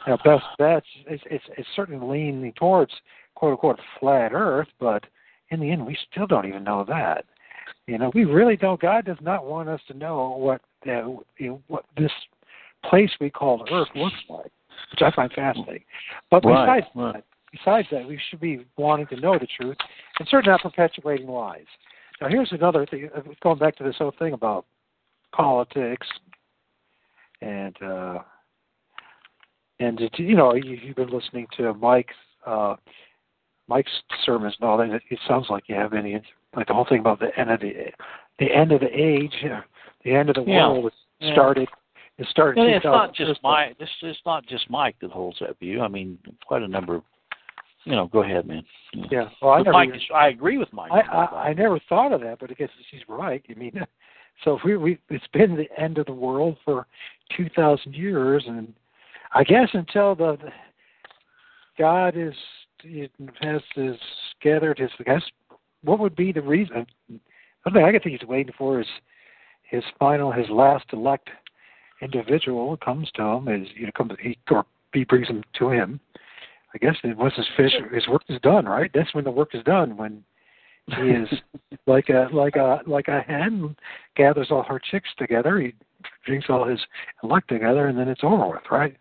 Now, best bets, it's, it's, it's certainly leaning towards, quote-unquote, flat Earth, but in the end, we still don't even know that. You know, we really don't. God does not want us to know what uh, you know, what this place we call Earth looks like, which I find fascinating. But right, besides right. that, besides that, we should be wanting to know the truth and certainly not perpetuating lies. Now, here's another thing, going back to this whole thing about politics and, uh, and it, you know, you, you've been listening to Mike's, uh, Mike's sermons and all that. It, it sounds like you have any, like the whole thing about the end of the, the end of the age, the end of the yeah. world yeah. started. It started. And it's not just Mike. This is not just Mike that holds that view. I mean, quite a number of, you know, go ahead, man. Yeah, yeah. Well, I, never, Mike is, I agree with Mike. I, I, I never thought of that, but I guess she's right. I mean, so if we, we it's been the end of the world for two thousand years, and I guess until the, the God is has is gathered his. I guess what would be the reason? Something I think he's waiting for is his final, his last elect individual comes to him, is you know, comes he or he brings him to him. I guess once his fish, his work is done, right? That's when the work is done. When he is like a like a like a hen gathers all her chicks together, he brings all his elect together, and then it's over with, right?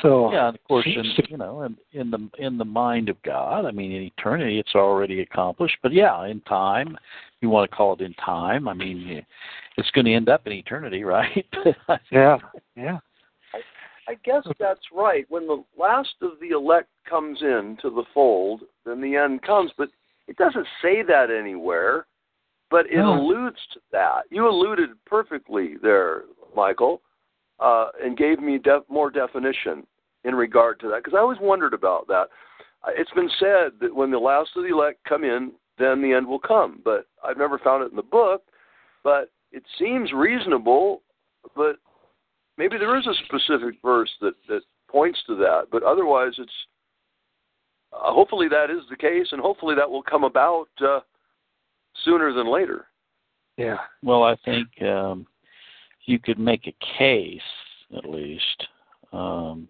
So yeah, and of course, in, you know, in, in the in the mind of God, I mean, in eternity, it's already accomplished. But yeah, in time, if you want to call it in time, I mean, it's going to end up in eternity, right? yeah, yeah. I, I guess that's right. When the last of the elect comes in to the fold, then the end comes. But it doesn't say that anywhere. But it no. alludes to that. You alluded perfectly there, Michael. Uh, and gave me def- more definition in regard to that, because I always wondered about that. It's been said that when the last of the elect come in, then the end will come, but I've never found it in the book, but it seems reasonable, but maybe there is a specific verse that, that points to that, but otherwise it's, uh, hopefully that is the case, and hopefully that will come about uh, sooner than later. Yeah, well, I think... Um... you could make a case, at least, um,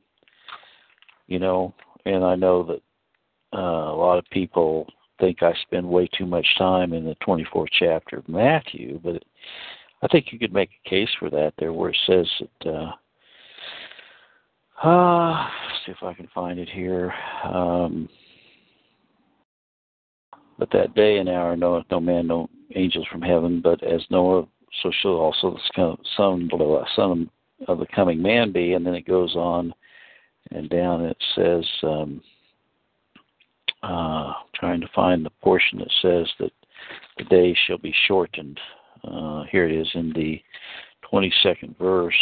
you know, and I know that uh, a lot of people think I spend way too much time in the twenty-fourth chapter of Matthew, but it, I think you could make a case for that there where it says that, uh, uh, let's see if I can find it here, um, but that day and hour knoweth no man, no angels from heaven, but as Noah, so shall also the son of the coming man be. And then it goes on and down. It says, um, uh, trying to find the portion that says that the day shall be shortened. Uh, here it is in the twenty-second verse.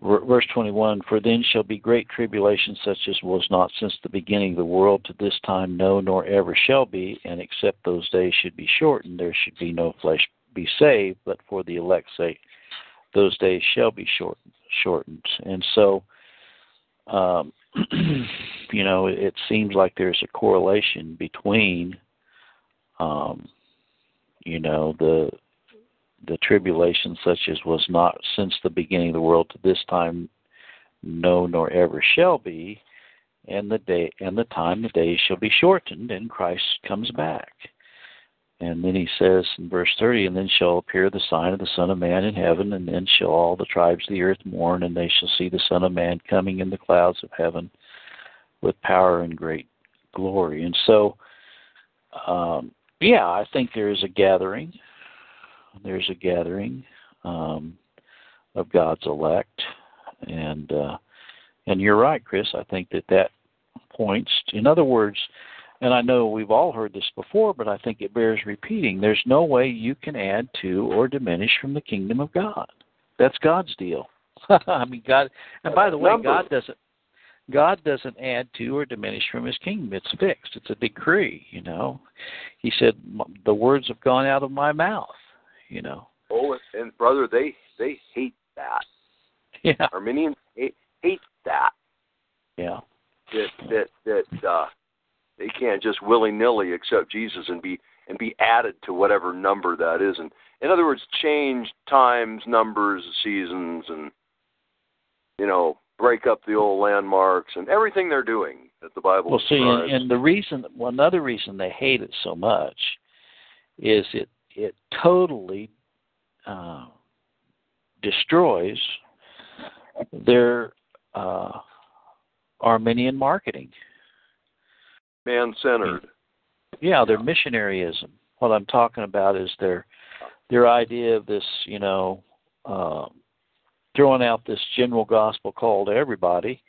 Verse twenty-one, for then shall be great tribulation such as was not since the beginning of the world to this time, no, nor ever shall be. And except those days should be shortened, there should be no flesh be saved, but for the elect's sake those days shall be shortened shortened. And so um, you know, it, it seems like there's a correlation between um, you know the the tribulation such as was not since the beginning of the world to this time, no nor ever shall be, and the day and the time the days shall be shortened, and Christ comes back. And then he says in verse thirty, and then shall appear the sign of the Son of Man in heaven, and then shall all the tribes of the earth mourn, and they shall see the Son of Man coming in the clouds of heaven with power and great glory. And so, um, yeah, I think there is a gathering. There's a gathering um, of God's elect. And, uh, and you're right, Chris. I think that that points, to, in other words, and I know we've all heard this before, but I think it bears repeating. There's no way you can add to or diminish from the kingdom of God. That's God's deal. I mean, God. And by the way, God doesn't. God doesn't add to or diminish from His kingdom. It's fixed. It's a decree. You know, He said, "The words have gone out of my mouth." You know. Oh, and brother, they they hate that. Yeah. Arminians hate, hate that. Yeah. That that that. Uh, They can't just willy-nilly accept Jesus and be and be added to whatever number that is. And, In other words, change times, numbers, seasons, and, you know, break up the old landmarks and everything they're doing that the Bible well, describes. Well, see, and the reason, well, another reason they hate it so much is it it totally uh, destroys their uh, Arminian marketing. Man-centered. Yeah, their missionaryism. What I'm talking about is their their idea of this, you know, uh, throwing out this general gospel call to everybody,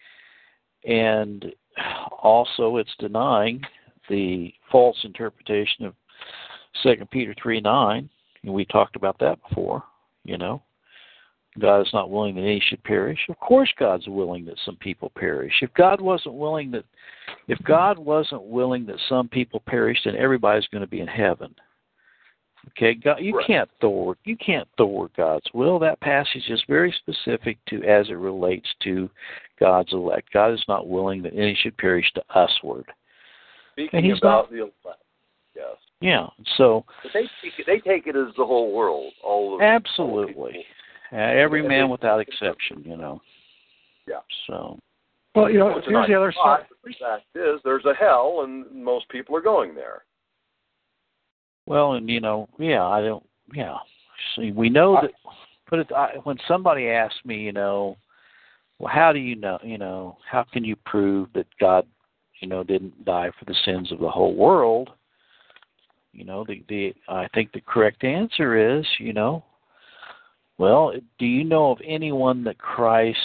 and also it's denying the false interpretation of Second Peter three nine, and we talked about that before, you know. God is not willing that any should perish. Of course God's willing that some people perish. If God wasn't willing that if God wasn't willing that some people perish, then everybody's going to be in heaven. Okay, God, you right. can't thwart you can't thwart God's will. That passage is very specific to as it relates to God's elect. God is not willing that any should perish to usward. Speaking and he's about not, the elect. Yes. Yeah. So but they they take it as the whole world, all of absolutely. Uh, every man without exception, you know. Yeah. So. Well, you know, well, here's the other side. The fact is, there's a hell, and most people are going there. Well, and you know, yeah, I don't, yeah. See, we know that. But it, I, when somebody asks me, you know, well, how do you know? You know, how can you prove that God, you know, didn't die for the sins of the whole world? You know, the the I think the correct answer is, you know. Well, do you know of anyone that Christ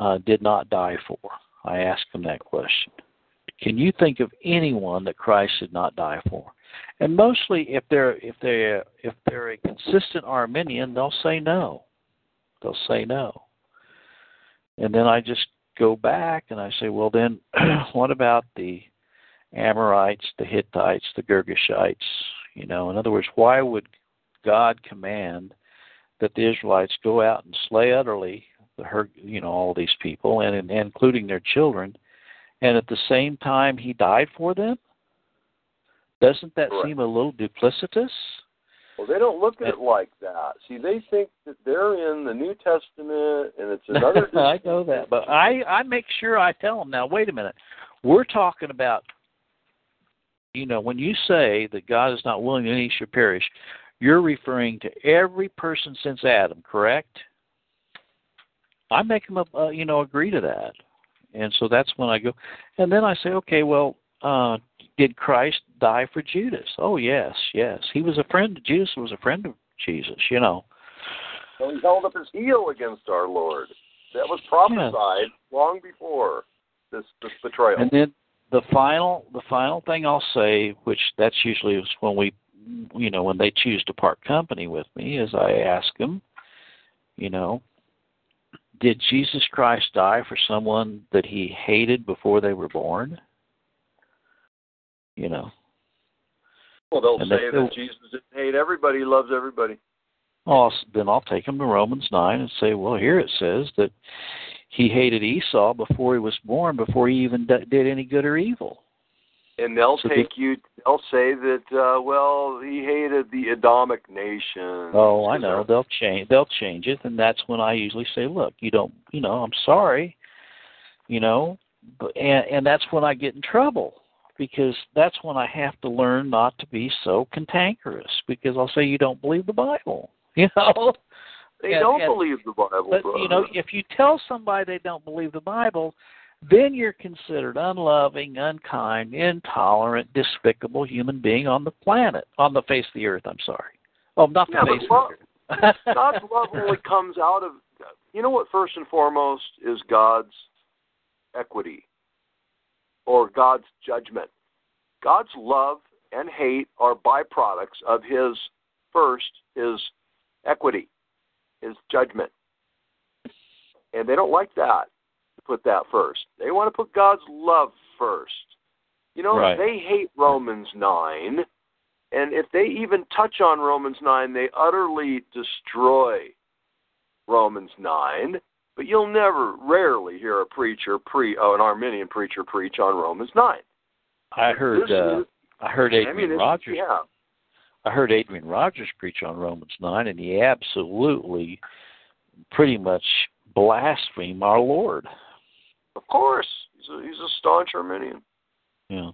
uh, did not die for? I asked them that question. Can you think of anyone that Christ did not die for? And mostly, if they're if they if they're a consistent Arminian, they'll say no. They'll say no. And then I just go back and I say, well, then what about the Amorites, the Hittites, the Girgashites? You know, in other words, why would God command that the Israelites go out and slay utterly the her, you know, all these people, and, and including their children, and at the same time he died for them? Doesn't that Correct. seem a little duplicitous? Well, they don't look at it like that. See, they think that they're in the New Testament, and it's another... I know that, but I, I make sure I tell them, now, wait a minute. We're talking about, you know, when you say that God is not willing that any should perish, you're referring to every person since Adam, correct? I make them, uh, you know, agree to that. And so that's when I go. And then I say, okay, well, uh, did Christ die for Judas? Oh, yes, yes. He was a friend. Judas was a friend of Jesus, you know. So he held up his heel against our Lord. That was prophesied yeah. long before this, this betrayal. And then the final, the final thing I'll say, which that's usually when we, you know, when they choose to part company with me, is I ask them, you know, did Jesus Christ die for someone that he hated before they were born? You know. Well, they'll and say they, that Jesus didn't hate everybody, he loves everybody. Well, then I'll take them to Romans nine and say, well, here it says that he hated Esau before he was born, before he even did any good or evil. And they'll so take the, you. They'll say that. Uh, well, he hated the Edomic nation. Oh, I know. They'll change. They'll change it, and that's when I usually say, "Look, you don't. You know, I'm sorry. You know." But, and, and that's when I get in trouble, because that's when I have to learn not to be so cantankerous. Because I'll say, "You don't believe the Bible." You know. They and, don't and, believe the Bible. But brother. You know, if you tell somebody they don't believe the Bible, then you're considered unloving, unkind, intolerant, despicable human being on the planet, on the face of the earth, I'm sorry. Oh, not the yeah, face love, of the earth. God's love only comes out of, you know what, first and foremost, is God's equity or God's judgment. God's love and hate are byproducts of his, first, his equity, his judgment. And they don't like that. Put that first. They want to put God's love first. You know, right. They hate Romans nine, and if they even touch on Romans nine, they utterly destroy Romans nine, but you'll never, rarely hear a preacher, pre, oh, an Arminian preacher preach on Romans nine. I heard, uh, is, I heard Adrian I mean, Rogers. Yeah. I heard Adrian Rogers preach on Romans nine, and he absolutely pretty much blasphemed our Lord. Of course. He's a, he's a staunch Arminian. Yeah.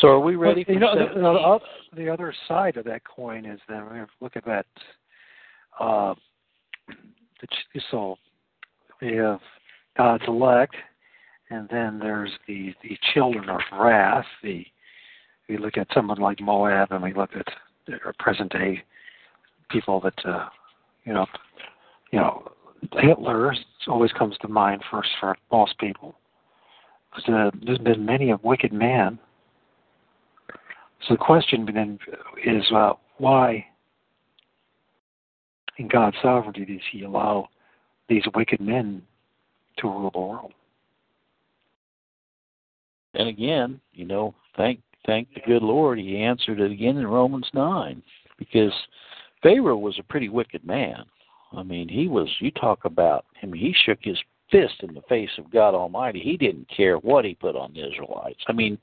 So are we ready but, for you know, the, the, the other side of that coin is that we look at that. Uh, the, so we have God's elect, and then there's the, the children of wrath. The we look at someone like Moab, and we look at our present day people that uh, you know, you know, Hitler always comes to mind first for most people. But, uh, there's been many a wicked man. So the question then is, uh, why in God's sovereignty does he allow these wicked men to rule the world? And again, you know, thank thank the good Lord, he answered it again in Romans nine, because Pharaoh was a pretty wicked man. I mean, he was, you talk about, I mean, he shook his fist in the face of God Almighty. He didn't care what he put on the Israelites. I mean,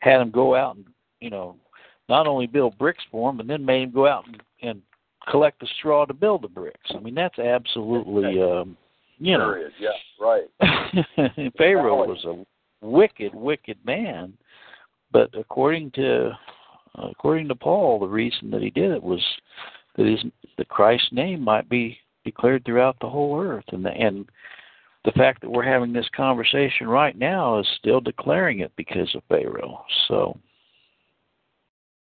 had them go out and, you know, not only build bricks for him, but then made him go out and, and collect the straw to build the bricks. I mean, that's absolutely, um, you know. There is, yeah, right. Pharaoh was a wicked, wicked man. But according to uh, according to Paul, the reason that he did it was that his, that Christ's name might be declared throughout the whole earth. And the, and the fact that we're having this conversation right now is still declaring it because of Pharaoh. So...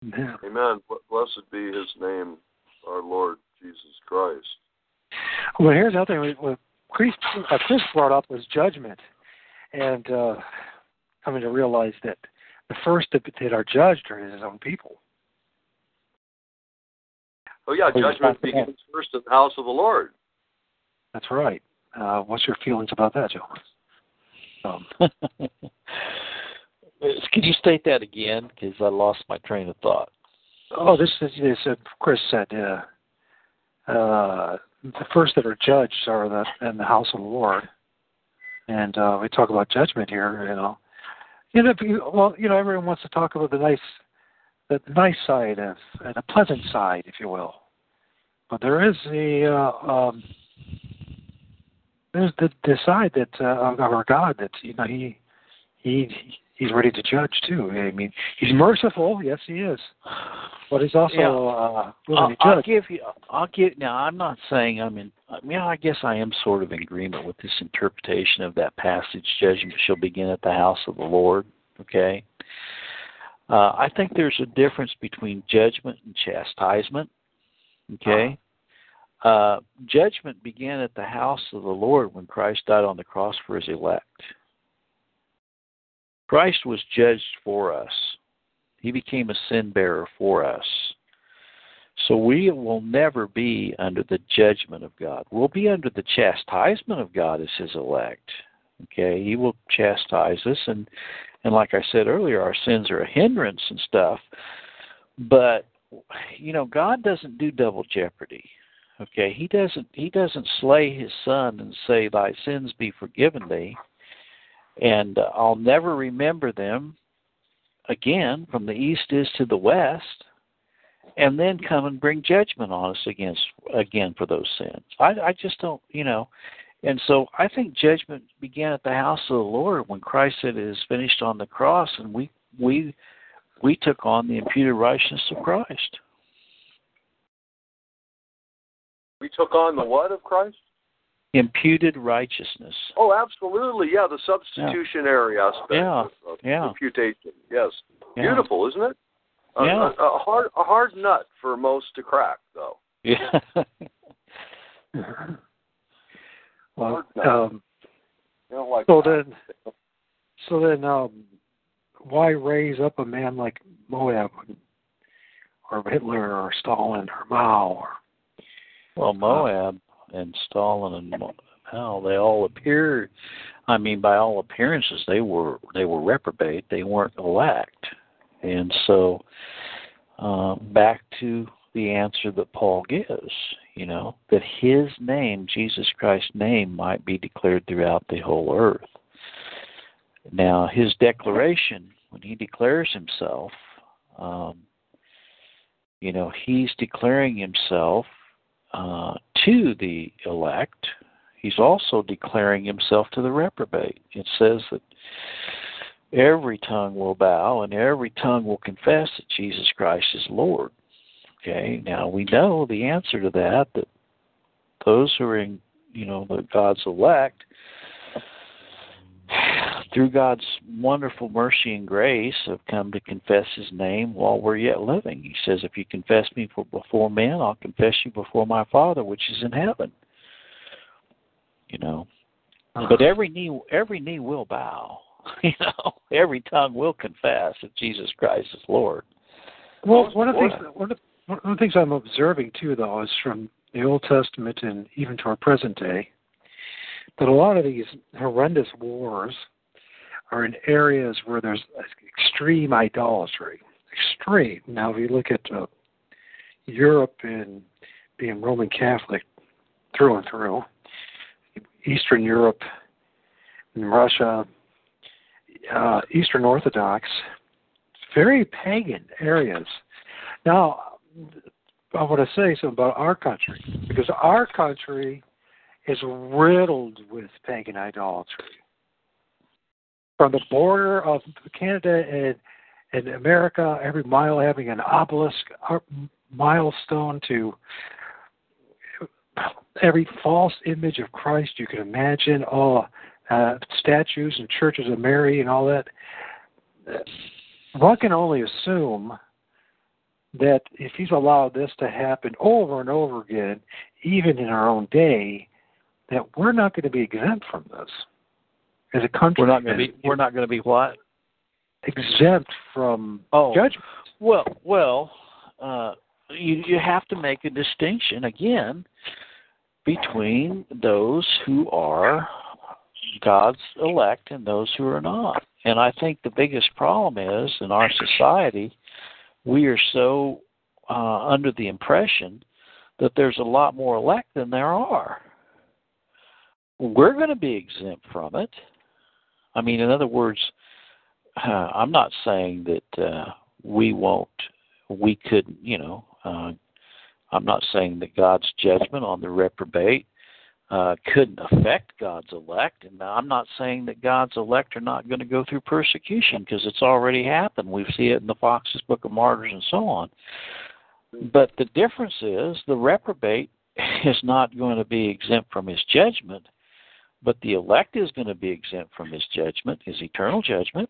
Yeah. Amen. Blessed be his name, our Lord Jesus Christ. Well, here's another thing. What Chris, uh, Chris brought up was judgment. And uh, coming to realize that the first that are judged are his own people. Oh, yeah, judgment begins first at the house of the Lord. That's right. Uh, what's your feelings about that, John? Um Could you state that again? Because I lost my train of thought. Oh, this is, this, uh, Chris said, uh, uh, the first that are judged are the, in the house of the Lord. And uh, we talk about judgment here, you know. You know, you, well, you know, everyone wants to talk about the nice, the nice side of, uh, the pleasant side, if you will. But there is the, uh, um, there's the, the side that uh, of our God that, you know, he, he, he He's ready to judge, too. I mean, he's merciful. Yes, he is. But he's also yeah. uh, willing to judge. I'll give you, I'll give, now, I'm not saying I'm in, I mean, I guess I am sort of in agreement with this interpretation of that passage, judgment shall begin at the house of the Lord, okay? Uh, I think there's a difference between judgment and chastisement, okay? Uh-huh. Uh, judgment began at the house of the Lord when Christ died on the cross for his elect. Christ was judged for us. He became a sin bearer for us. So we will never be under the judgment of God. We'll be under the chastisement of God as his elect. Okay, he will chastise us. And, and like I said earlier, our sins are a hindrance and stuff. But, you know, God doesn't do double jeopardy. Okay, he doesn't, he doesn't slay his son and say, thy sins be forgiven thee. And uh, I'll never remember them again, from the east is to the west, and then come and bring judgment on us against, again for those sins. I, I just don't, you know. And so I think judgment began at the house of the Lord when Christ said it is finished on the cross, and we we we took on the imputed righteousness of Christ. We took on the what of Christ? Imputed righteousness. Oh, absolutely. Yeah, the substitutionary yeah. aspect yeah. of, of yeah. imputation. Yes. Yeah. Beautiful, isn't it? A, yeah. a, a, hard, a hard nut for most to crack, though. Yeah. well, um, you don't like so, that. Then, so then um, why raise up a man like Moab or Hitler or Stalin or Mao? Or, well, Moab. Uh, and Stalin and Mao, they all appeared, I mean, by all appearances, they were they were reprobate. They weren't elect. And so uh, back to the answer that Paul gives, you know, that his name, Jesus Christ's name, might be declared throughout the whole earth. Now, his declaration, when he declares himself, um, you know, he's declaring himself uh, to the elect. He's also declaring himself to the reprobate. It says that every tongue will bow and every tongue will confess that Jesus Christ is Lord. Okay, now we know the answer to that, that those who are in, you know, the God's elect, through God's wonderful mercy and grace, have come to confess his name while we're yet living. He says, if you confess me before men, I'll confess you before my Father, which is in heaven. You know, but every knee, every knee will bow. You know, every tongue will confess that Jesus Christ is Lord. Well, one of the things, one of, one of the things I'm observing too, though, is from the Old Testament and even to our present day, that a lot of these horrendous wars are in areas where there's extreme idolatry. Extreme. Now, if you look at uh, Europe and being Roman Catholic through and through, Eastern Europe and Russia, uh, Eastern Orthodox, very pagan areas. Now, I want to say something about our country, because our country is riddled with pagan idolatry. From the border of Canada and, and America, every mile having an obelisk milestone to every false image of Christ you can imagine, all uh, statues and churches of Mary and all that. One can only assume that if he's allowed this to happen over and over again, even in our own day, that we're not going to be exempt from this as a country. We're not going to be. We're not going to be what? Exempt from oh, judgment. Well, well, uh, you you have to make a distinction again between those who are God's elect and those who are not. And I think the biggest problem is in our society, we are so uh, under the impression that there's a lot more elect than there are. We're going to be exempt from it. I mean, in other words, uh, I'm not saying that uh, we won't, we couldn't, you know, uh, I'm not saying that God's judgment on the reprobate uh, couldn't affect God's elect. And I'm not saying that God's elect are not going to go through persecution, because it's already happened. We see it in the Fox's Book of Martyrs and so on. But the difference is the reprobate is not going to be exempt from his judgment, but the elect is going to be exempt from his judgment, his eternal judgment.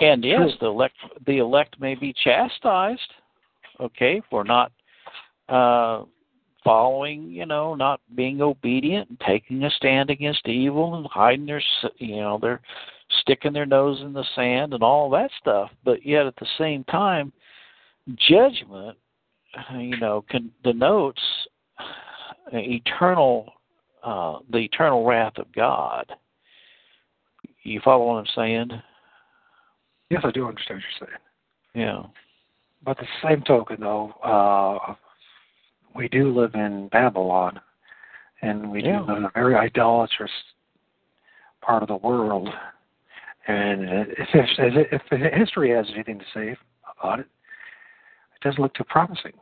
And yes, the elect, the elect may be chastised, okay, for not uh, following, you know, not being obedient and taking a stand against evil and hiding their, you know, they're sticking their nose in the sand and all that stuff. But yet at the same time, judgment, you know, can, denotes eternal, uh, the eternal wrath of God. You follow what I'm saying? Yes, I do understand what you're saying. Yeah. But the same token, though, uh, we do live in Babylon, and we yeah. do live in a very idolatrous part of the world. And if, if, if history has anything to say about it, it doesn't look too promising.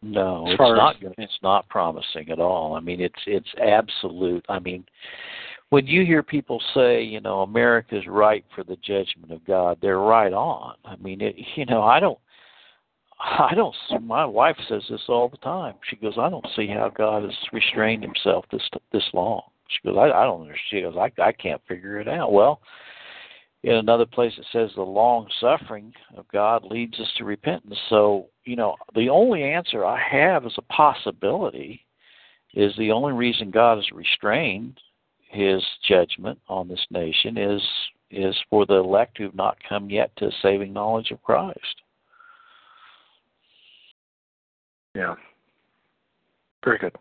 No, it's not. It's not promising at all. I mean, it's it's absolute. I mean, when you hear people say, you know, America's ripe for the judgment of God, they're right on. I mean, it, you know, I don't, I don't. My wife says this all the time. She goes, I don't see how God has restrained Himself this this long. She goes, I, I don't understand. She goes, I I can't figure it out. Well, in another place it says the long suffering of God leads us to repentance. So, you know, the only answer I have as a possibility is the only reason God has restrained his judgment on this nation is is for the elect who have not come yet to saving knowledge of Christ. Yeah. Very good.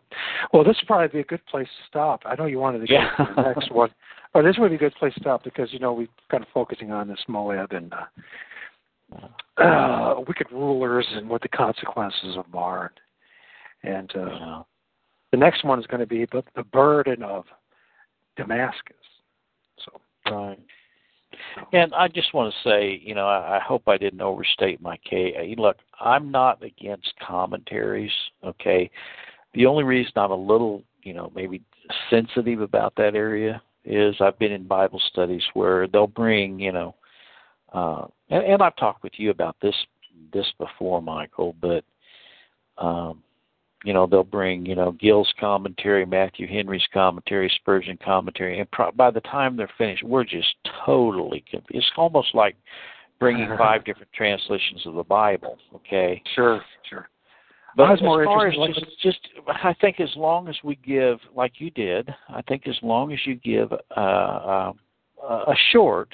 Well, this would probably be a good place to stop. I know you wanted to get yeah. to the next one. Oh, this would be a good place to stop because, you know, we're kind of focusing on this Moab and uh, uh, wicked rulers and what the consequences of them are. And uh, yeah. the next one is going to be the burden of Damascus. So, right. And I just want to say, you know, I, I hope I didn't overstate my case. Look, I'm not against commentaries, okay? The only reason I'm a little, you know, maybe sensitive about that area is I've been in Bible studies where they'll bring, you know, uh, and, and I've talked with you about this this before, Michael, but, um, you know, they'll bring, you know, Gill's commentary, Matthew Henry's commentary, Spurgeon commentary, and pro- by the time they're finished, we're just totally confused. It's almost like bringing five different translations of the Bible, okay? Sure, sure. But as far as just, just, I think as long as we give, like you did, I think as long as you give uh, uh, a short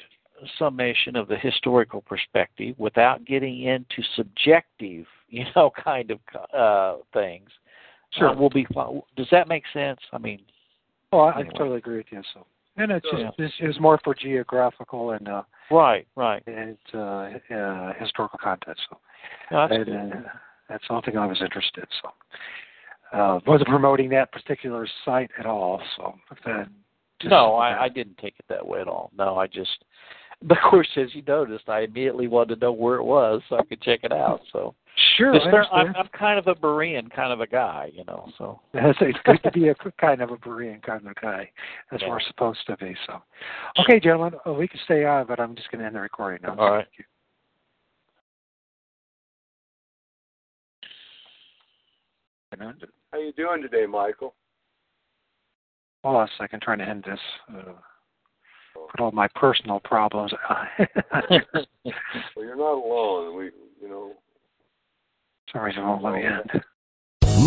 summation of the historical perspective without getting into subjective, you know, kind of uh, things, sure, uh, we'll be fine. Does that make sense? I mean, oh, I, anyway. I totally agree with you. So, and it's just, yeah. it's, it's more for geographical and uh, right, right, and uh, uh, historical context. So, no, that's and, good. Uh, That's the only thing I was interested in. So, uh, wasn't promoting that particular site at all. So, that, just, no, I, I didn't take it that way at all. No, I just, but of course, as you noticed, I immediately wanted to know where it was so I could check it out. So, sure, there, I'm, I'm kind of a Berean kind of a guy, you know. So it's good to be a kind of a Berean kind of guy. That's yeah. what we're supposed to be. So, okay, gentlemen, oh, we can stay on, but I'm just going to end the recording now. All right. Thank you. How you doing today, Michael? Hold on a second, trying to end this. Uh, put all my personal problems on. Well, you're not alone. We, you know. Sorry, you won't let me end.